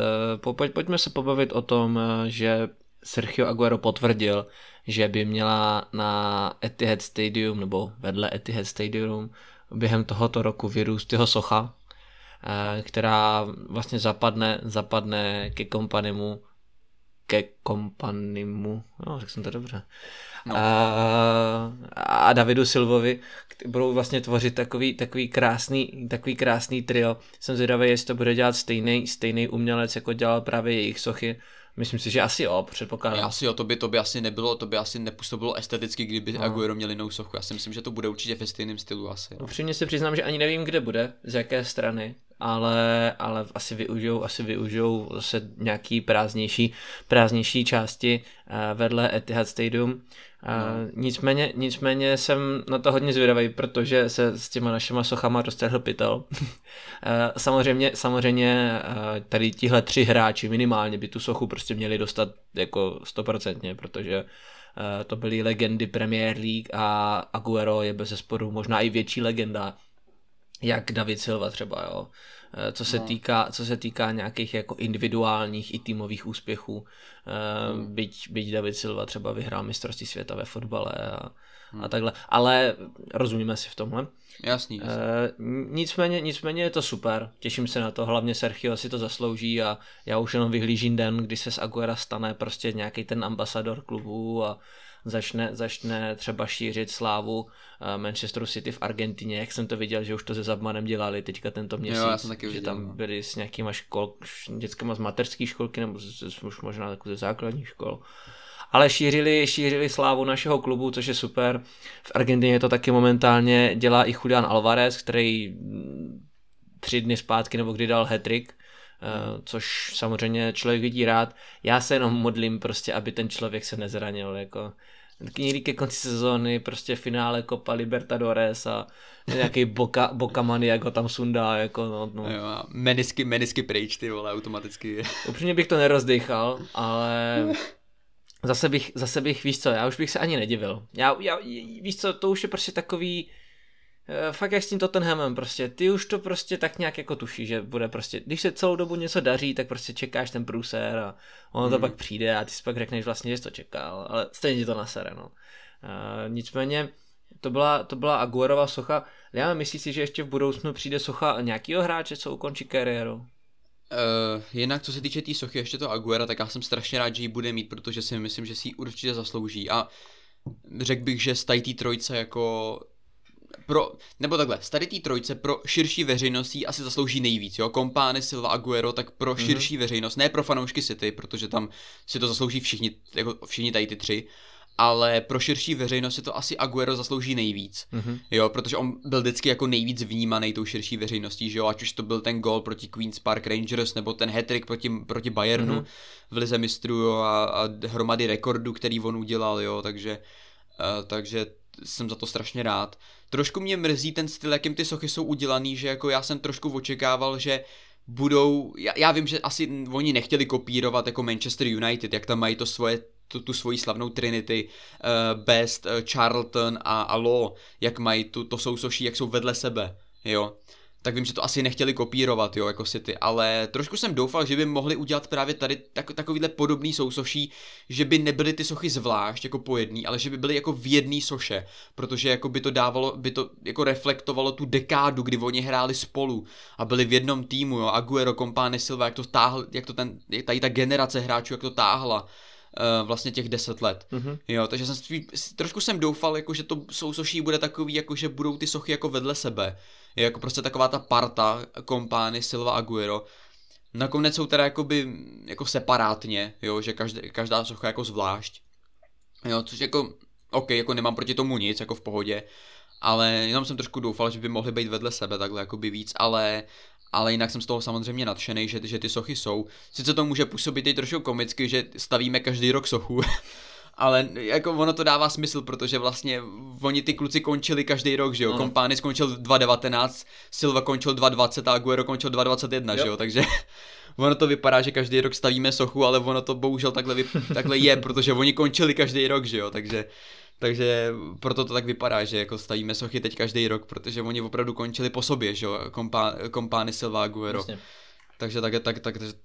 Pojďme se pobavit o tom, že Sergio Aguero potvrdil, že by měla na Etihad Stadium nebo vedle Etihad Stadium během tohoto roku vyrůst jeho socha, která vlastně zapadne ke Kompanimu, no, řekl jsem to dobře, no. A Davidu Silvovi, budou vlastně tvořit takový krásný trio. Jsem zvědavý, jestli to bude dělat stejný umělec, jako dělal právě jejich sochy. Myslím si, že asi jo, předpokládám. Asi jo, to by asi nepůsobilo esteticky, kdyby Aguero měl jinou sochu. Já si myslím, že to bude určitě ve stejném stylu asi. Jo. Upřímně se přiznám, že ani nevím, kde bude, z jaké strany, ale asi využijou zase nějaký prázdnější části vedle Etihad Stadium. Nicméně jsem na to hodně zvědavý, protože se s těma našima sochama roztrhl pytel. Samozřejmě tady tihle 3 hráči minimálně by tu sochu prostě měli dostat jako 100%, protože to byly legendy Premier League a Aguero je bezesporu možná i větší legenda, jak David Silva třeba, jo. Co se týká nějakých jako individuálních i týmových úspěchů, byť David Silva třeba vyhrál mistrovství světa ve fotbale a takhle, ale rozumíme si v tomhle. Jasný. Nicméně je to super, těším se na to, hlavně Sergio si to zaslouží a já už jenom vyhlížím den, kdy se z Aguera stane prostě nějaký ten ambasador klubu a začne třeba šířit slávu Manchesteru City v Argentině, jak jsem to viděl, že už to se Zabmanem dělali teďka tento měsíc, jo, já jsem taky viděl, že tam byli s nějakýma dětskama z mateřské školky nebo už možná takovou ze základních škol, ale šířili slávu našeho klubu, což je super. V Argentině to taky momentálně dělá i Julián Alvarez, který 3 dny zpátky nebo kdy dal hat-trick což samozřejmě člověk vidí rád. Já se jenom modlím prostě, aby ten člověk se nezranil, jako někdy ke konci sezóny prostě finále Copa Libertadores a nějaký Boca Maniago tam sundá, jako no. Jo, a menisky pryč, ty vole, automaticky. Upřímně bych to nerozdýchal, ale zase bych, víš co, já už bych se ani nedivil. Já víš co, to už je prostě takový, fakt jak s tím Tottenhamem prostě, ty už to prostě tak nějak jako tuší, že bude prostě, když se celou dobu něco daří, tak prostě čekáš ten průser a ono to pak přijde a ty si pak řekneš vlastně, že jsi to čekal, ale stejně ti to nasere, no. Nicméně to byla Aguerova socha. Já myslím si, že ještě v budoucnu přijde socha nějakýho hráče, co ukončí kariéru. Jinak co se týče té sochy, ještě to Aguera, tak já jsem strašně rád, že ji bude mít, protože si myslím, že si ji určitě zaslouží a řekl bych, že z té trojce jako z tady té trojce pro širší veřejnost asi zaslouží nejvíc, jo, Kompany, Silva, Aguero, tak pro širší veřejnost, ne pro fanoušky City, protože tam si to zaslouží všichni, jako všichni tady ty tři, ale pro širší veřejnost si to asi Aguero zaslouží nejvíc, jo, protože on byl vždycky jako nejvíc vnímaný tou širší veřejností, že jo, ať už to byl ten gól proti Queen's Park Rangers, nebo ten hat-trick proti Bayernu v Lize mistrů, jo, a hromady rekordů, který on udělal, jo, takže jsem za to strašně rád. Trošku mě mrzí ten styl, jakým ty sochy jsou udělaný, že jako já jsem trošku očekával, že budou, já vím, že asi oni nechtěli kopírovat jako Manchester United, jak tam mají to svoje, tu svoji slavnou Trinity, Best, Charlton a Allo, jak mají to sousoší, jak jsou vedle sebe, jo. Tak vím, že to asi nechtěli kopírovat, jo, jako City, ale trošku jsem doufal, že by mohli udělat právě tady takovýhle podobný sousoší, že by nebyly ty sochy zvlášť jako po jedný, ale že by byly jako v jedný soše, protože jako by to dávalo, by to jako reflektovalo tu dekádu, kdy oni hráli spolu a byli v jednom týmu, jo, Aguero, Kompany, Silva, jak tady ta generace hráčů, jak to táhla vlastně těch 10 let. Jo, takže trošku jsem doufal, jako že to sousoší bude takový, jako že budou ty sochy jako vedle sebe, je jako prostě taková ta parta Kompany, Silva, Aguero. Nakonec jsou teda jako separátně, jo, že každá socha jako zvlášť, jo, což jako ok, jako nemám proti tomu nic, jako v pohodě, ale jenom jsem trošku doufal, že by mohly být vedle sebe takhle jako by víc, ale jinak jsem z toho samozřejmě nadšený, že ty sochy jsou. Sice to může působit i trošku komicky, že stavíme každý rok sochu, ale jako ono to dává smysl, protože vlastně oni ty kluci končili každý rok, že jo, Kompany skončil 2019, Silva končil 2020 a Aguero končil 2021, že jo, takže ono to vypadá, že každý rok stavíme sochu, ale ono to bohužel takhle je, protože oni končili každý rok, že jo, takže proto to tak vypadá, že jako stavíme sochy teď každý rok, protože oni opravdu končili po sobě, že jo, Kompany, Silva, Aguero, vlastně.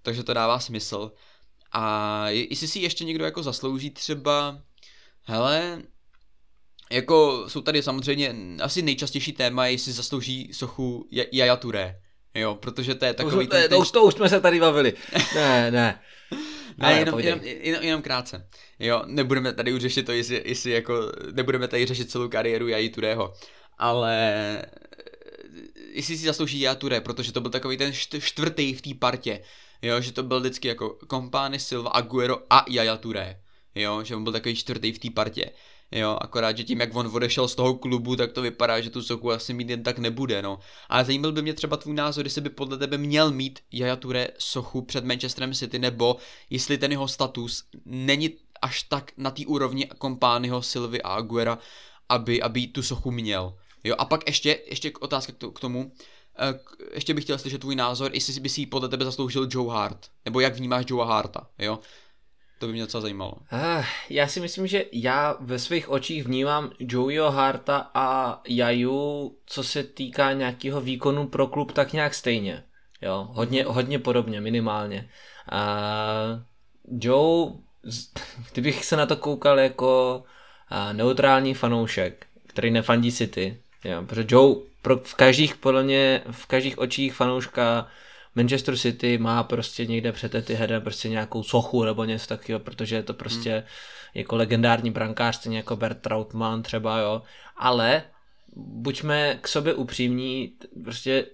takže to dává smysl. A jestli si ještě někdo jako zaslouží třeba, hele, jako jsou tady samozřejmě asi nejčastější téma, jestli zaslouží sochu Yaya Touré, jo, protože to je takový... To už jsme se tady bavili, ne. Ale jenom krátce, jo, nebudeme tady už řešit to, jestli jako, nebudeme tady řešit celou kariéru Yayi Tourého, ale jestli si zaslouží Yaya Touré, protože to byl takový ten čtvrtý v té partě, jo, že to byl vždycky jako Kompany, Silva, Aguero a Yaya Touré, jo, že on byl takový čtvrtý v té partě, jo, akorát, že tím, jak on odešel z toho klubu, tak to vypadá, že tu sochu asi mít jen tak nebude, no. A zajímal by mě třeba tvůj názor, jestli by podle tebe měl mít Yaya Touré sochu před Manchesterem City, nebo jestli ten jeho status není až tak na té úrovni Kompányho, Silvy a Aguera, aby tu sochu měl, jo. A pak ještě otázka k tomu, ještě bych chtěl slyšet tvůj názor, jestli by si podle tebe zasloužil Joe Hart, nebo jak vnímáš Joe Harta, jo. To by mě docela zajímalo. Já si myslím, že já ve svých očích vnímám Joeyho Harta a Yaju, co se týká nějakého výkonu pro klub, tak nějak stejně. Jo, hodně podobně, minimálně. Joe, kdybych se na to koukal jako neutrální fanoušek, který nefandí City, jo, protože Joe v každých očích fanouška Manchester City má prostě někde před Etihadem prostě nějakou sochu nebo něco takového, protože je to prostě jako legendární brankář, stejně jako Bert Trautmann třeba, jo, ale buďme k sobě upřímní, prostě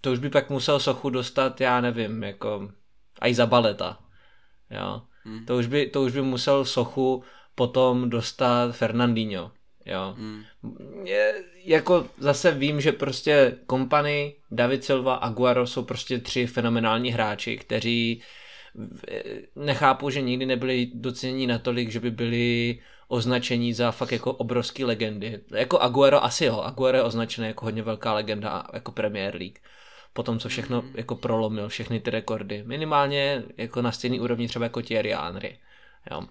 to už by pak musel sochu dostat, já nevím, jako Azpilicueta, jo, to už by musel sochu potom dostat Fernandinho, jo, jako zase vím, že prostě Kompany, David Silva, Aguero jsou prostě tři fenomenální hráči, kteří nechápu, že nikdy nebyli doceněni natolik, že by byli označení za fakt jako obrovský legendy. Jako Aguero asi jo, Aguero je označený jako hodně velká legenda jako Premier League. Potom co všechno jako prolomil, všechny ty rekordy. Minimálně jako na stejný úrovni třeba jako Thierry Henry. Jo.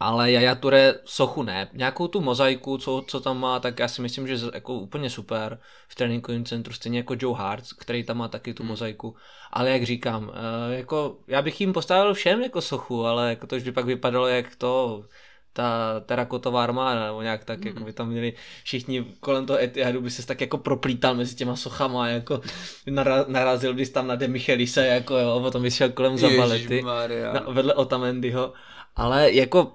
Ale Yaya Touré sochu ne. Nějakou tu mozaiku, co tam má, tak já si myslím, že jako úplně super v tréninkovém centru, stejně jako Joe Hart, který tam má taky tu mozaiku. Ale jak říkám, jako já bych jim postavil všem jako sochu, ale jako to už by pak vypadalo jak to ta terakotová armáda, nebo nějak tak, jako by tam měli všichni kolem toho Etihadu, by se tak jako proplítal mezi těma sochama, jako narazil bys tam na De Michelise, jako jo, potom bys šel kolem Zabalety, vedle Otamendiho, ale jako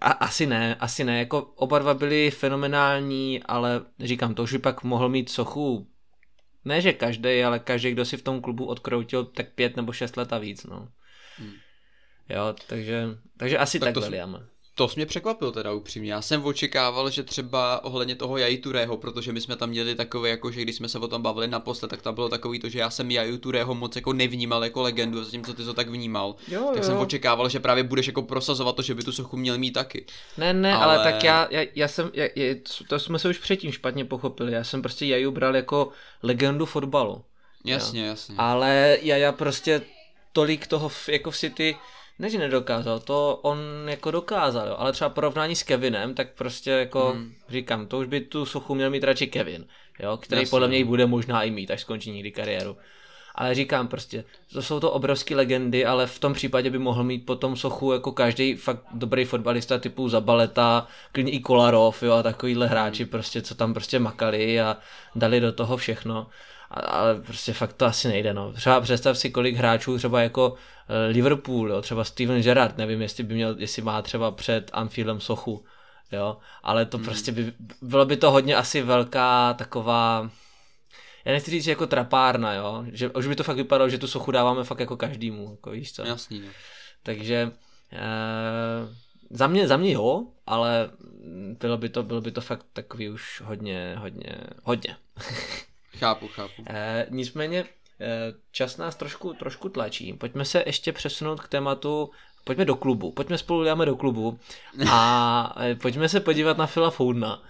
asi ne, jako oba dva byli fenomenální, ale říkám, to už by pak mohl mít sochu, ne že každý, ale každý, kdo si v tom klubu odkroutil, tak 5 nebo 6 let a víc, no. Jo, takže asi tak William. To jsi mě překvapil teda upřímně. Já jsem očekával, že třeba ohledně toho Yayi Tourého, protože my jsme tam měli takové, jako že když jsme se o tom bavili naposled, tak tam bylo takový to, že já jsem Yayi Tourého moc jako nevnímal jako legendu, zatímco ty to tak vnímal. Jo, tak jo. Jsem očekával, že právě budeš jako prosazovat to, že by tu sochu měl mít taky. Ne, ale tak já jsem, to jsme se už předtím špatně pochopili. Já jsem prostě Yayu bral jako legendu fotbalu. Jasně. Ale já prostě tolik toho jako v City než nedokázal, to on jako dokázal, jo. Ale třeba porovnání s Kevinem, tak prostě jako říkám, to už by tu sochu měl mít radši Kevin, jo, který jasně, podle mě bude možná i mít, až skončí někdy kariéru. Ale říkám prostě, to jsou to obrovský legendy, ale v tom případě by mohl mít potom sochu jako každý fakt dobrý fotbalista typu Zabaleta, klidně i Kolarov, jo, a takovýhle hráči prostě, co tam prostě makali a dali do toho všechno. Ale prostě fakt to asi nejde, no. Třeba představ si, kolik hráčů třeba jako Liverpool, jo, třeba Steven Gerrard, nevím, jestli má třeba před Anfieldem sochu, jo, ale to prostě bylo by to hodně asi velká taková, já nechci říct jako trapárna, jo, že už by to fakt vypadalo, že tu sochu dáváme fakt jako každému, jako víš co. Jasný, jo. Takže za mě jo, ale bylo by to fakt takový už hodně. Chápu. Nicméně čas nás trošku tlačí. Pojďme se ještě přesunout k tématu, pojďme do klubu, pojďme spolu dáme do klubu a pojďme se podívat na Phila Foudena,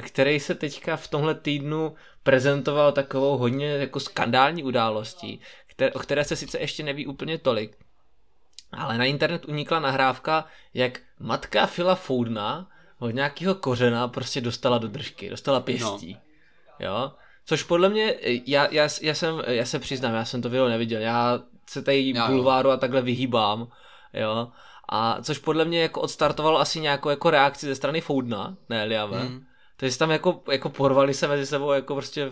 který se teďka v tomhle týdnu prezentoval takovou hodně jako skandální událostí, o které se sice ještě neví úplně tolik, ale na internet unikla nahrávka, jak matka Phila Foudena od nějakého kořena prostě dostala do držky, dostala pěstí. No. Jo? Což podle mě, já se přiznám, já jsem to video neviděl, já se tady bulváru a takhle vyhýbám, jo, a což podle mě jako odstartovalo asi nějakou jako reakci ze strany Foudena, ne Liave, takže tam jako porvali se mezi sebou jako prostě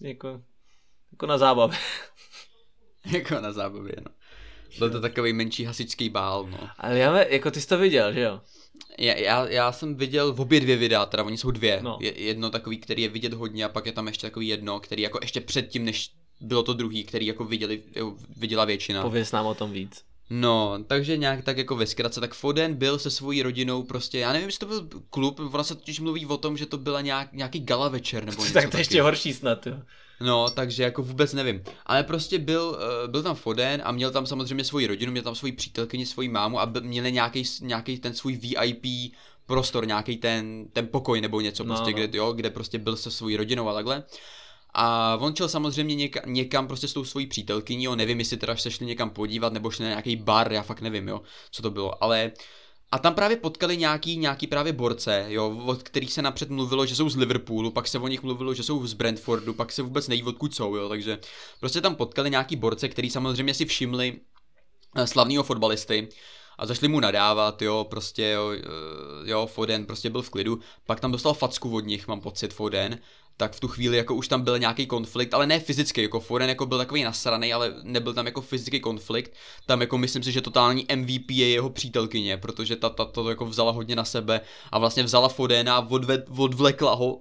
jako na zábavě. Jako na zábavě, no. Byl to takový menší hasičský bál, no. Ale jako ty jsi to viděl, že jo? Já jsem viděl obě dvě videa, teda oni jsou dvě, no. Jedno takový, který je vidět hodně a pak je tam ještě takový jedno, který jako ještě předtím, než bylo to druhý, který jako viděla většina. Pověz nám o tom víc. No, takže nějak tak jako ve zkratce, tak Foden byl se svojí rodinou prostě, já nevím, jestli to byl klub, ono se totiž mluví o tom, že to byla nějaký gala večer nebo něco. Tak to taky. Ještě horší snad, jo. No, takže jako vůbec nevím, ale prostě byl tam Foden a měl tam samozřejmě svoji rodinu, měl tam svoji přítelkyni, svoji mámu a měli nějaký ten svůj VIP prostor, nějaký ten pokoj nebo něco prostě, no. Kde prostě byl se svojí rodinou a takhle. A on šel samozřejmě někam prostě s tou svojí přítelkyní, jo, nevím, jestli teda se šli někam podívat nebo šli na nějaký bar, já fakt nevím, jo, co to bylo, ale... A tam právě potkali nějaký právě borce, jo, od kterých se napřed mluvilo, že jsou z Liverpoolu, pak se o nich mluvilo, že jsou z Brentfordu, pak se vůbec neví, odkud jsou, jo, takže prostě tam potkali nějaký borce, který samozřejmě si všimli slavného fotbalisty a zašli mu nadávat, jo, prostě, jo, Foden prostě byl v klidu, pak tam dostal facku od nich, mám pocit, Foden, tak v tu chvíli jako už tam byl nějaký konflikt, ale ne fyzický, jako Foden jako byl takový nasranej, ale nebyl tam jako fyzický konflikt, tam jako myslím si, že totální MVP je jeho přítelkyně, protože ta jako vzala hodně na sebe a vlastně vzala Fodena a odvlekla ho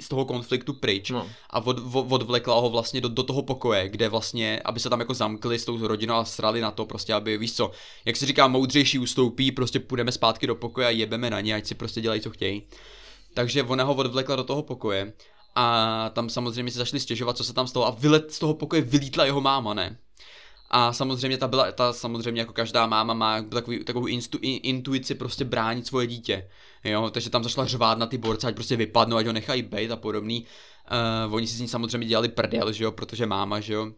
z toho konfliktu pryč a odvlekla ho vlastně do toho pokoje, kde vlastně, aby se tam jako zamkli s tou rodinou a srali na to prostě, aby víš co, jak se říká, moudřejší ustoupí, prostě půjdeme zpátky do pokoje a jebeme na ně, ať si prostě dělají, co chtějí. takže ona ho odvlekla do toho pokoje a tam samozřejmě se zašli stěžovat, co se tam stalo, a z toho pokoje vylítla jeho máma, ne? A samozřejmě samozřejmě jako každá máma má takovou intuici prostě bránit svoje dítě, jo, takže tam zašla řvát na ty borce, ať prostě vypadnou, ať ho nechají bejt a podobný. Oni si s ní samozřejmě dělali prdel, že jo, protože máma, že jo.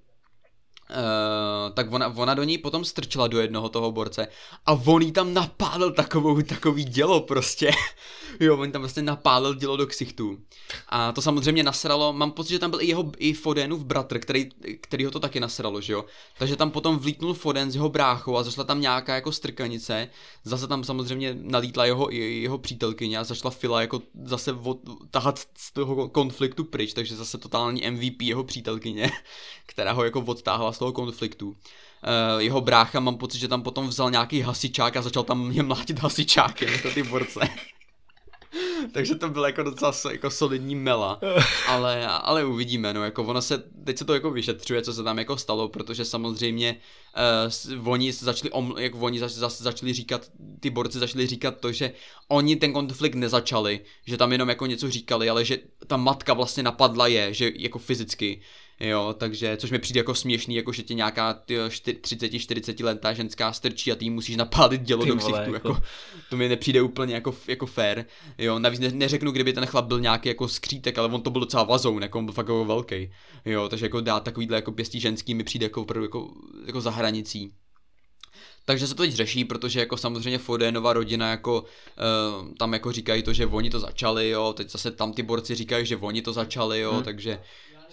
Tak ona do ní potom strčila do jednoho toho borce a on jí tam napálil takový dělo prostě. Jo, on tam vlastně napálil dělo do ksichtů. A to samozřejmě nasralo, mám pocit, že tam byl i jeho Fodenův bratr, který ho to taky nasralo, že jo. Takže tam potom vlítnul Foden s jeho bráchou a zašla tam nějaká jako strkanice. Zase tam samozřejmě nalítla jeho přítelkyně a zašla Fila jako zase tahat z toho konfliktu pryč, takže zase totální MVP jeho přítelkyně, která ho jako odtáhla z toho konfliktu. Jeho brácha, mám pocit, že tam potom vzal nějaký hasičák a začal tam mě mlátit hasičákem na ty borce. Takže to byla jako docela jako solidní mela, ale uvidíme, no, jako teď se to jako vyšetřuje, co se tam jako stalo, protože samozřejmě ty borci začali říkat to, že oni ten konflikt nezačali, že tam jenom jako něco říkali, ale že ta matka vlastně napadla je, že jako fyzicky, jo, takže, což mi přijde jako směšný, jako že tě nějaká 30-40 letá ženská strčí a ty jí musíš napálit dělo do ksichtu, jako, to mi nepřijde úplně jako fair, jo, navíc neřeknu, kdyby ten chlap byl nějaký jako skřítek, ale on to byl docela vazoun, jako on byl fakt jako velký, jo, takže jako dát takovýhle jako pěstí ženský mi přijde jako opravdu jako za hranicí. Takže se to teď řeší, protože jako samozřejmě Fodenova rodina jako tam jako říkají to, že oni to začali, jo, teď zase tam ty borci říkají, že oni to začali, jo, takže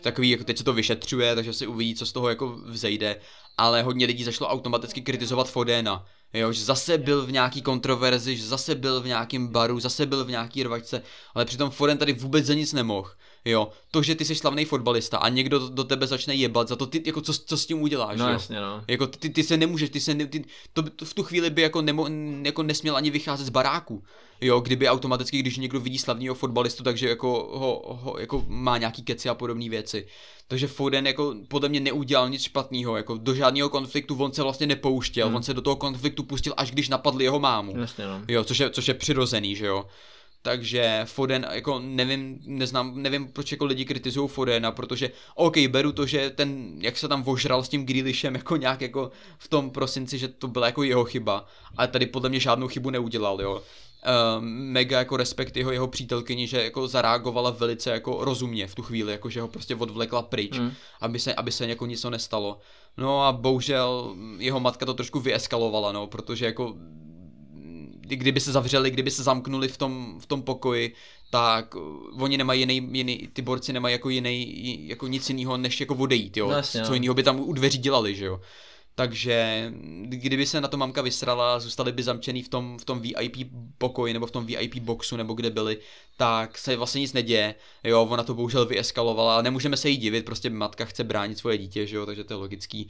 takový, jako teď se to vyšetřuje, takže se uvidí, co z toho jako vzejde, ale hodně lidí začalo automaticky kritizovat Fodena, jo, že zase byl v nějaký kontroverzi, že zase byl v nějakém baru, zase byl v nějaký rvačce, ale přitom Foden tady vůbec za nic nemohl, jo, to, že ty jsi slavný fotbalista a někdo do tebe začne jebat za to, ty, jako co s tím uděláš, no, jo, jasně, no. Jako ty se nemůžeš, to v tu chvíli by jako, jako nesměl ani vycházet z baráku, jo, kdyby automaticky, když někdo vidí slavného fotbalistu, takže jako jako má nějaký keci a podobné věci. Takže Foden jako podle mě neudělal nic špatného, jako do žádného konfliktu on se vlastně nepouštěl, on se do toho konfliktu pustil, až když napadli jeho mámu. Jasně, no. Jo, což je přirozený, že jo. Takže Foden, jako nevím, proč jako lidi kritizují Fodena, protože OK, beru to, že jak se tam vožral s tím Grealishem jako nějak jako v tom prosinci, že to byla jako jeho chyba, ale tady podle mě žádnou chybu neudělal, jo. Mega jako respekt jeho přítelkyni, že jako zareagovala velice jako rozumně v tu chvíli, jako že ho prostě odvlekla pryč, aby se jako nic nestalo. No a bohužel jeho matka to trošku vyeskalovala, no, protože jako kdyby se zamknuli v tom pokoji, tak oni nemají ty borci nemají jako jako nic jiného, než jako odejít, jo. Vlastně, co jiného by tam u dveří dělali, že jo. Takže kdyby se na to mamka vysrala, zůstali by zamčený v tom VIP pokoji nebo v tom VIP boxu nebo kde byli, tak se vlastně nic neděje, jo, ona to bohužel vyeskalovala, ale nemůžeme se jí divit, prostě matka chce bránit svoje dítě, že jo, takže to je logický.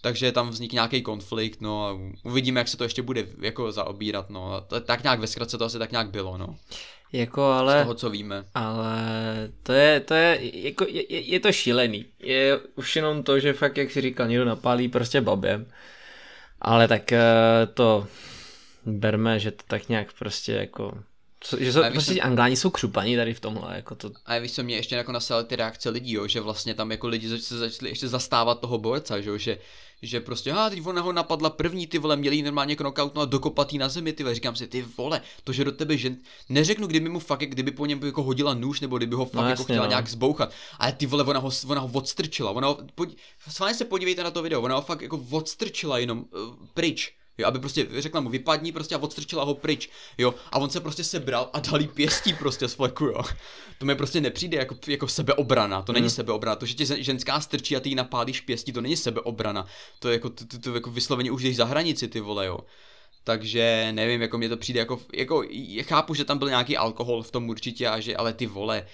Takže tam vznik nějaký konflikt, no a uvidíme, jak se to ještě bude jako zaobírat, no. Tak nějak ve zkratce to asi tak nějak bylo, no. Jako ale... Z toho, co víme. Ale to je to šílený. Je už jenom to, že fakt, jak jsi říkal, někdo napálí prostě babem. Ale tak to berme, že to tak nějak prostě jako... Že prostě Angláni jsou křupaní tady v tomhle, jako to... A víš co, mě ještě jako nasral ty reakce lidí, jo, že vlastně tam jako lidi se začali ještě zastávat toho borca, jo, že prostě, teď ona ho napadla první, ty vole, měli normálně knockout a dokopatý na zemi, ty vole, říkám si, ty vole, to, že do tebe, že neřeknu, kdyby po něm jako hodila nůž, nebo kdyby ho fakt jako chtěla nějak zbouchat, ale ty vole, ona ho odstrčila, sváně se podívejte na to video, ona ho fakt jako odstrčila jenom pryč. Jo, aby prostě řekla mu vypadni prostě a odstrčila ho pryč, jo, a on se prostě sebral a dal jí pěstí prostě z fleku, jo. To mi prostě nepřijde jako sebeobrana, to není sebeobrana, to, že tě ženská strčí a ty jí napálíš pěstí, to není sebeobrana, to je jako, to jako vysloveně už jdeš za hranici, ty vole, jo. Takže nevím, jako mě to přijde jako chápu, že tam byl nějaký alkohol v tom určitě ale ty vole,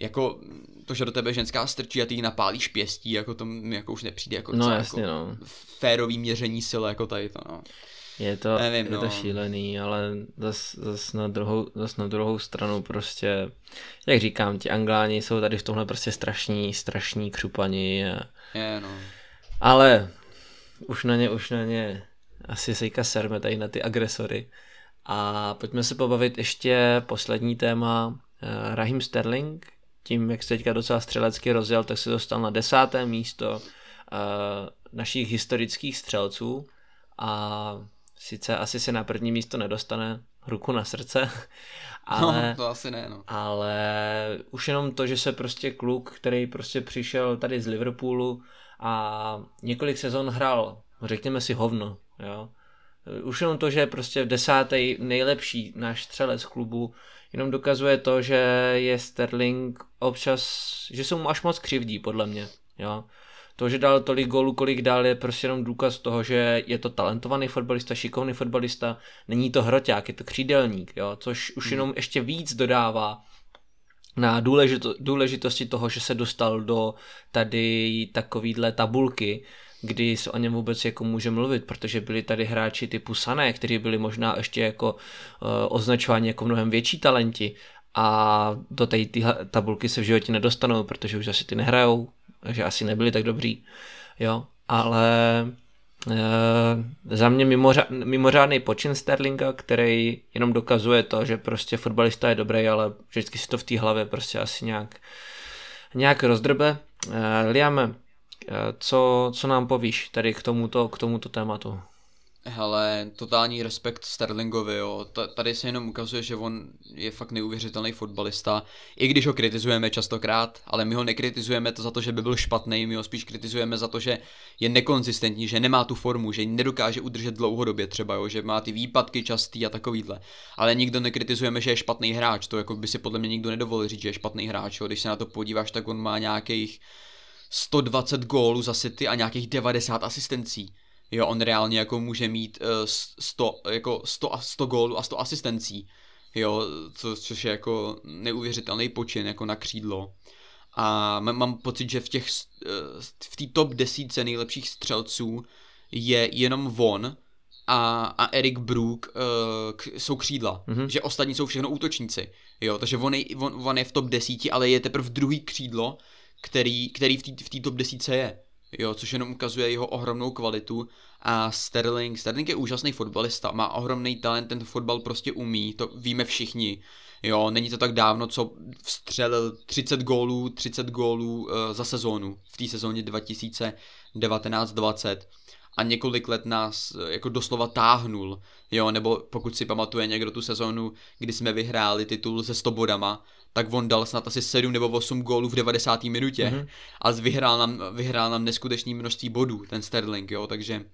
jako to, že do tebe ženská strčí a ty jí napálíš pěstí, jako to jako už nepřijde jako, no, jasně, jako no. Férový měření sil jako tady to, no. Je to šílený, ale zas na druhou stranu prostě, jak říkám, ti Angláni jsou tady v tomhle prostě strašní křupani. No. Ale už na ně asi sejka serme tady na ty agresory. A pojďme se pobavit ještě poslední téma, Raheem Sterling, tím, jak se teďka docela střelecky rozjel, tak se dostal na 10. místo našich historických střelců a sice asi se na první místo nedostane, ruku na srdce, ale, no, to asi ne, no. Ale už jenom to, že se prostě kluk, který prostě přišel tady z Liverpoolu a několik sezon hrál, řekněme si hovno, jo. Už jenom to, že je prostě 10. nejlepší náš střelec klubu, jenom dokazuje to, že je Sterling občas, že se mu až moc křivdí, podle mě, jo. To, že dal tolik gólů, kolik dal, je prostě jenom důkaz toho, že je to talentovaný fotbalista, šikovný fotbalista, není to hroťák, je to křídelník, jo? Což už jenom ještě víc dodává na důležitosti toho, že se dostal do tady takovýhle tabulky, kdy se o něm vůbec jako může mluvit, protože byli tady hráči typu Sané, kteří byli možná ještě jako označováni jako mnohem větší talenti a do té tabulky se v životě nedostanou, protože už asi ty nehrajou, takže asi nebyli tak dobrý, jo, ale za mě mimořádný počin Sterlinga, který jenom dokazuje to, že prostě fotbalista je dobrý, ale vždycky si to v té hlavě prostě asi nějak rozdrbe. Liame, co nám povíš tady k tomuto tématu? Hele, totální respekt Sterlingovi, jo. Tady se jenom ukazuje, že on je fakt neuvěřitelný fotbalista, i když ho kritizujeme častokrát, ale my ho nekritizujeme to za to, že by byl špatný, my ho spíš kritizujeme za to, že je nekonzistentní, že nemá tu formu, že ji nedokáže udržet dlouhodobě třeba, jo, že má ty výpadky častý a takovýhle. Ale nikdo nekritizujeme, že je špatný hráč, to jako by si podle mě nikdo nedovolil říct, že je špatný hráč, jo. Když se na to podíváš, tak on má nějakých 120 gólů za City a nějakých 90 asistencí. Jo, on reálně jako může mít 100 gólů a 100 asistencí, jo, což je jako neuvěřitelný počin jako na křídlo. A mám pocit, že v té top 10 nejlepších střelců je jenom on a Eric Brook jsou křídla, že ostatní jsou všechno útočníci, jo, takže on je v top 10, ale je teprve druhý křídlo, který v té top 10 je. Jo, což jenom ukazuje jeho ohromnou kvalitu. A Sterling je úžasný fotbalista, má ohromný talent, ten fotbal prostě umí, to víme všichni. Jo, není to tak dávno, co vstřelil 30 gólů za sezónu, v té sezóně 2019-20. A několik let nás jako doslova táhnul, jo, nebo pokud si pamatuje někdo tu sezónu, kdy jsme vyhráli titul se 100 bodama, tak on dal snad asi 7 nebo 8 gólů v 90. minutě a vyhrál nám neskutečné množství bodů ten Sterling, jo, takže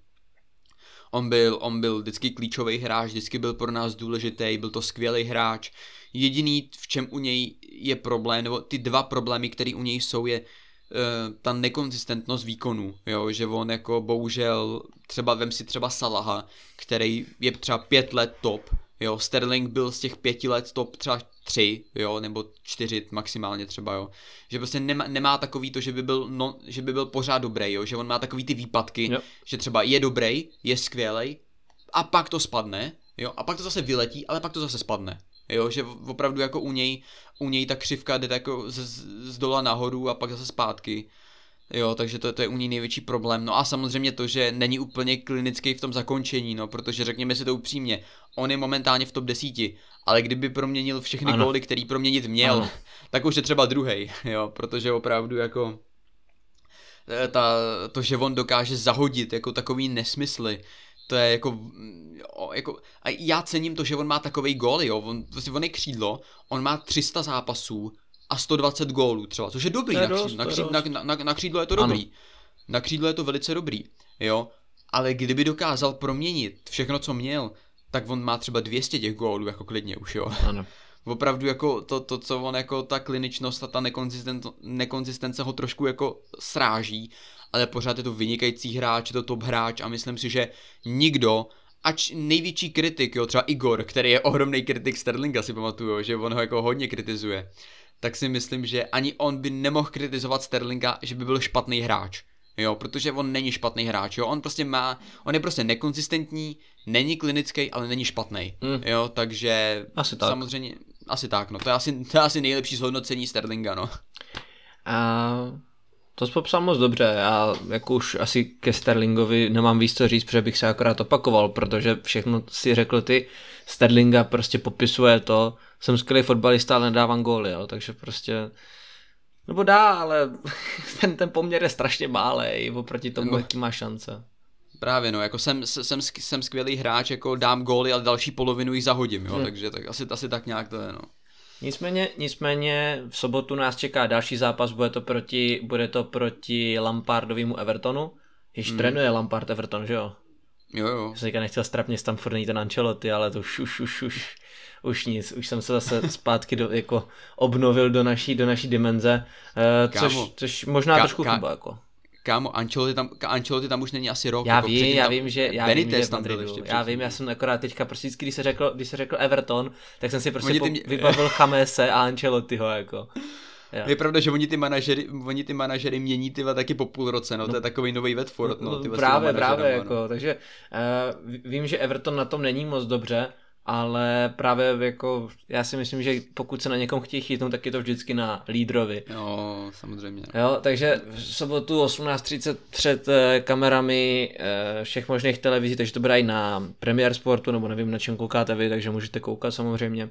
on byl vždycky klíčový hráč, vždycky byl pro nás důležitý, byl to skvělý hráč. Jediný, v čem u něj je problém, nebo ty dva problémy, které u něj jsou, je ta nekonzistentnost výkonu, jo, že on jako bohužel, třeba vem si třeba Salaha, který je třeba 5 let top, jo, Sterling byl z těch 5 let top třeba 3, jo, nebo 4 maximálně třeba, jo, že prostě nemá takový to, že by byl pořád dobrý, jo, že on má takový ty výpadky, jo. Že třeba je dobrý, je skvělej a pak to spadne, jo, a pak to zase vyletí, ale pak to zase spadne. Jo, že opravdu jako u něj ta křivka jde jako z dola nahoru a pak zase zpátky. Jo, takže to je u něj největší problém. No a samozřejmě to, že není úplně klinický v tom zakončení, no, protože řekněme si to upřímně, on je momentálně v top 10, ale kdyby proměnil všechny góly, který proměnit měl, ano, tak už je třeba druhej, jo, protože opravdu jako to, že on dokáže zahodit jako takový nesmysly, to je jako a já cením to, že on má takovej gól, jo, on je křídlo, on má 300 zápasů a 120 gólů třeba, což je dobrý, na křídlo je to dobrý, ano. Na křídlo je to velice dobrý, jo, ale kdyby dokázal proměnit všechno, co měl, tak on má třeba 200 těch gólů, jako klidně už, jo, ano. Opravdu jako to, co on jako ta kliničnost a ta nekonzistence ho trošku jako sráží, ale pořád je to vynikající hráč, je to top hráč a myslím si, že nikdo, ač největší kritik, jo, třeba Igor, který je ohromný kritik Sterlinga, si pamatuju, že on ho jako hodně kritizuje, tak si myslím, že ani on by nemohl kritizovat Sterlinga, že by byl špatný hráč, jo, protože on není špatný hráč, jo, on je prostě nekonzistentní, není klinický, ale není špatný, jo, takže asi tak. Samozřejmě, asi tak, no, to je asi nejlepší zhodnocení Sterlinga, no. A To jsi popsal moc dobře, já jako už asi ke Sterlingovi nemám víc co říct, protože bych se akorát opakoval, protože všechno si řekl ty, Sterlinga prostě popisuje to, jsem skvělý fotbalista, ale nedávám góly, jo, takže prostě, nebo dá, ale ten poměr je strašně málej oproti tomu, no, jaký má šance. Právě, no, jako jsem skvělý hráč, jako dám góly, ale další polovinu jich zahodím, jo, takže tak, asi tak nějak to je, no. Nicméně v sobotu nás čeká další zápas, bude to proti Lampardovému Evertonu. Již trénuje Lampard Everton, že jo? Jo. Já jsem říkal, nechtěl strapně Stamford, není to Ancelotti, ale to už nic. Už jsem se zase zpátky jako obnovil do naší dimenze, což možná trošku chyba, jako. Kámo, Ancelotti tam už není asi rok. Já vím, já jsem akorát teďka prostě vždycky, když se řekl Everton, tak jsem si prostě vybavil Chamese a Ancelottiho, jako. Jo. Je pravda, že oni ty manažery mění tyhle taky po půl roce, no, to je takový nový Watford, no. Právě, jako, takže vím, že Everton na tom není moc dobře, ale právě jako já si myslím, že pokud se na někom chtějí chytnout, tak je to vždycky na lídrovi. Jo, samozřejmě. Jo, takže v sobotu 18:30 před kamerami všech možných televizí, takže to bude i na Premier Sportu, nebo nevím, na čem koukáte vy, takže můžete koukat samozřejmě.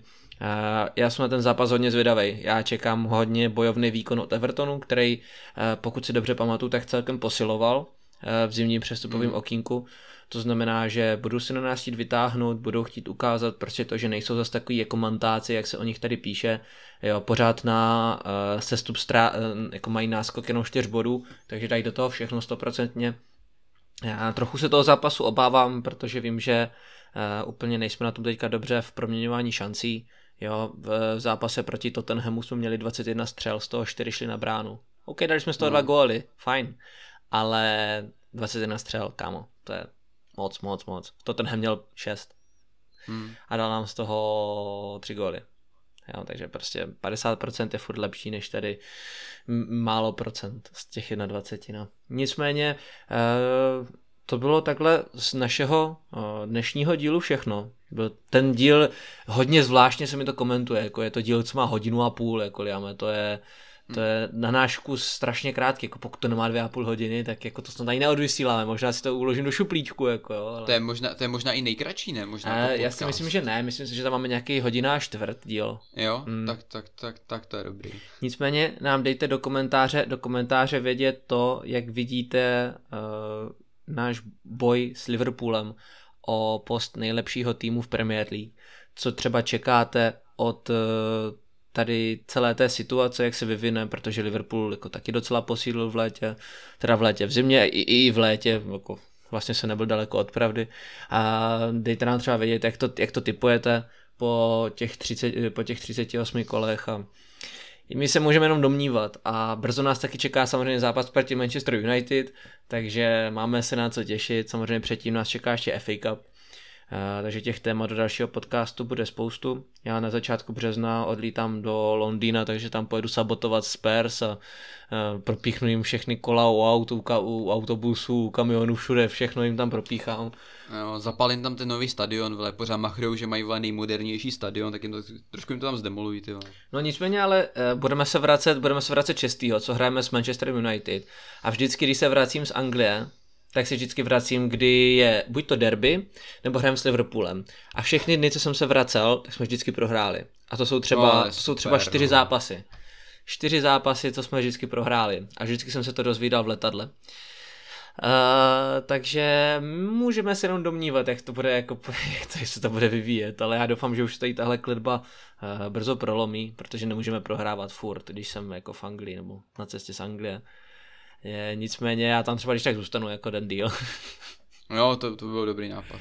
Já jsem na ten zápas hodně zvědavej. Já čekám hodně bojovný výkon od Evertonu, který, pokud si dobře pamatuju, tak celkem posiloval v zimním přestupovém okýnku. To znamená, že budou si na nás chtít vytáhnout, budou chtít ukázat prostě to, že nejsou zase takový jako mantáci, jak se o nich tady píše. Jo, pořád na sestup jako mají náskok jenom 4 bodů, takže dají do toho všechno 100%. Já trochu se toho zápasu obávám, protože vím, že úplně nejsme na tom teďka dobře v proměňování šancí. Jo, v zápase proti Tottenhamu jsme měli 21 střel, z toho 4 šli na bránu. OK, dali jsme z toho 2 góly, fajn, ale 21 střel, kámo, to je moc. Tottenham měl 6 a dal nám z toho 3 góly. Jo, takže prostě 50% je furt lepší než tady málo procent z těch 21. No. Nicméně to bylo takhle z našeho dnešního dílu všechno. Ten díl hodně zvláštně se mi to komentuje, jako je to díl, co má 1,5 hodiny, jako Liame, to je na náš kus strašně krátký, jako pokud to nemá 2,5 hodiny, tak jako to snad ani neodvysíláme, možná si to uložím do šuplíčku, jako jo. Ale... To je možná i nejkratší, ne? Možná já si myslím, že ne, myslím si, že tam máme nějaký 1,25 hodiny díl. Jo, tak to je dobrý. Nicméně nám dejte do komentáře vědět to, jak vidíte náš boj s Liverpoolem o post nejlepšího týmu v Premier League. Co třeba čekáte od tady celé té situace, jak se vyvine, protože Liverpool jako taky docela posílil v zimě i v létě, jako vlastně se nebyl daleko od pravdy. A dejte nám třeba vědět, jak to typujete po těch 38 kolech a my se můžeme jenom domnívat a brzo nás taky čeká samozřejmě zápas proti Manchester United, takže máme se na co těšit, samozřejmě předtím nás čeká ještě FA Cup. Takže těch témat do dalšího podcastu bude spoustu. Já na začátku března odlítám do Londýna, takže tam pojedu sabotovat Spurs a propíchnu jim všechny kola u autobusů, u kamionů, všude, všechno jim tam propíchám. No, zapalím tam ten nový stadion, vle, pořád machrou, že mají nejmodernější stadion, tak trošku jim to tam zdemolují. Tyhle. No nicméně, ale budeme se vracet čistýho, co hrajeme s Manchester United. A vždycky, když se vracím z Anglie, tak si vždycky vracím, kdy je buď to derby, nebo hrajeme s Liverpoolem. A všechny dny, co jsem se vracel, tak jsme vždycky prohráli. A to jsou třeba 4 zápasy. 4 zápasy, co jsme vždycky prohráli. A vždycky jsem se to dozvídal v letadle. Takže můžeme se jenom domnívat, jak se to bude vyvíjet, ale já doufám, že už tady tahle kletba brzo prolomí, protože nemůžeme prohrávat furt, když jsem jako v Anglii, nebo na cestě z Anglie. Nicméně já tam třeba když tak zůstanu jako ten díl. Jo, to byl dobrý nápad.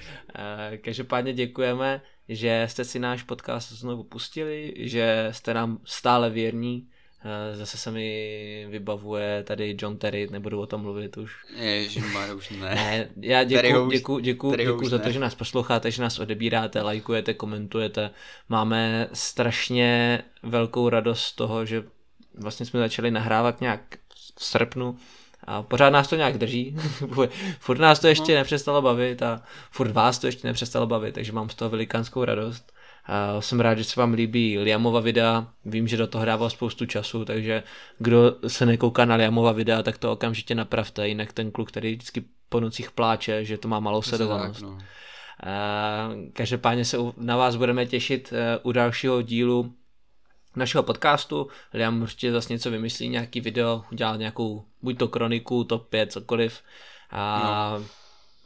Každopádně děkujeme, že jste si náš podcast znovu pustili, že jste nám stále věrní. Zase se mi vybavuje tady John Terry, nebudu o tom mluvit už. Ježimar, už ne. Já děkuju za to, že nás posloucháte, že nás odebíráte, lajkujete, komentujete. Máme strašně velkou radost z toho, že vlastně jsme začali nahrávat nějak v srpnu A pořád nás to nějak drží, furt nás to ještě nepřestalo bavit a furt vás to ještě nepřestalo bavit, takže mám z toho velikánskou radost. A jsem rád, že se vám líbí Liamova videa, vím, že do toho dával spoustu času, takže kdo se nekouká na Liamova videa, tak to okamžitě napravte, jinak ten kluk tady vždycky po nocích pláče, že to má malou sledovanost. Tak, no. Každopádně se na vás budeme těšit u dalšího dílu našeho podcastu. Liam určitě zase něco vymyslí, nějaký video, udělá nějakou, buď to kroniku, top 5, cokoliv. A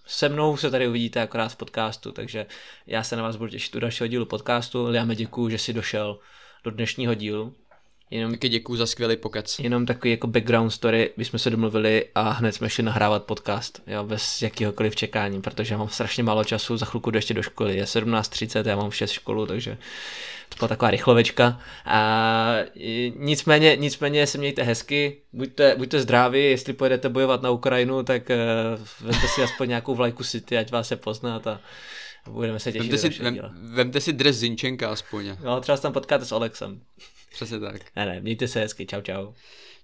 se mnou se tady uvidíte akorát v podcastu, takže já se na vás budu těšit u dalšího dílu podcastu. Liame, děkuju, že jsi došel do dnešního dílu. Taky děkuju za skvělý pokec. Jenom takový jako background story, my jsme se domluvili a hned jsme šli nahrávat podcast, jo, bez jakýhokoliv čekání, protože mám strašně málo času, za chvilku jdu ještě do školy, je 17:30, já mám 6 školu, takže to byla taková rychlovečka. A nicméně se mějte hezky, buďte zdraví, jestli pojedete bojovat na Ukrajinu, tak vezte si aspoň nějakou vlajku City, ať vás se poznat a budeme se těšit. Vemte si dres Zinčenka aspoň. No, třeba se tam potkáte s Olexem. Přesně tak. Ne, mějte se hezky, čau čau.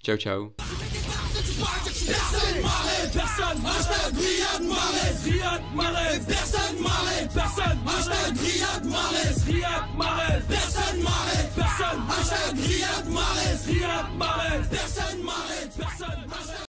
Čau čau.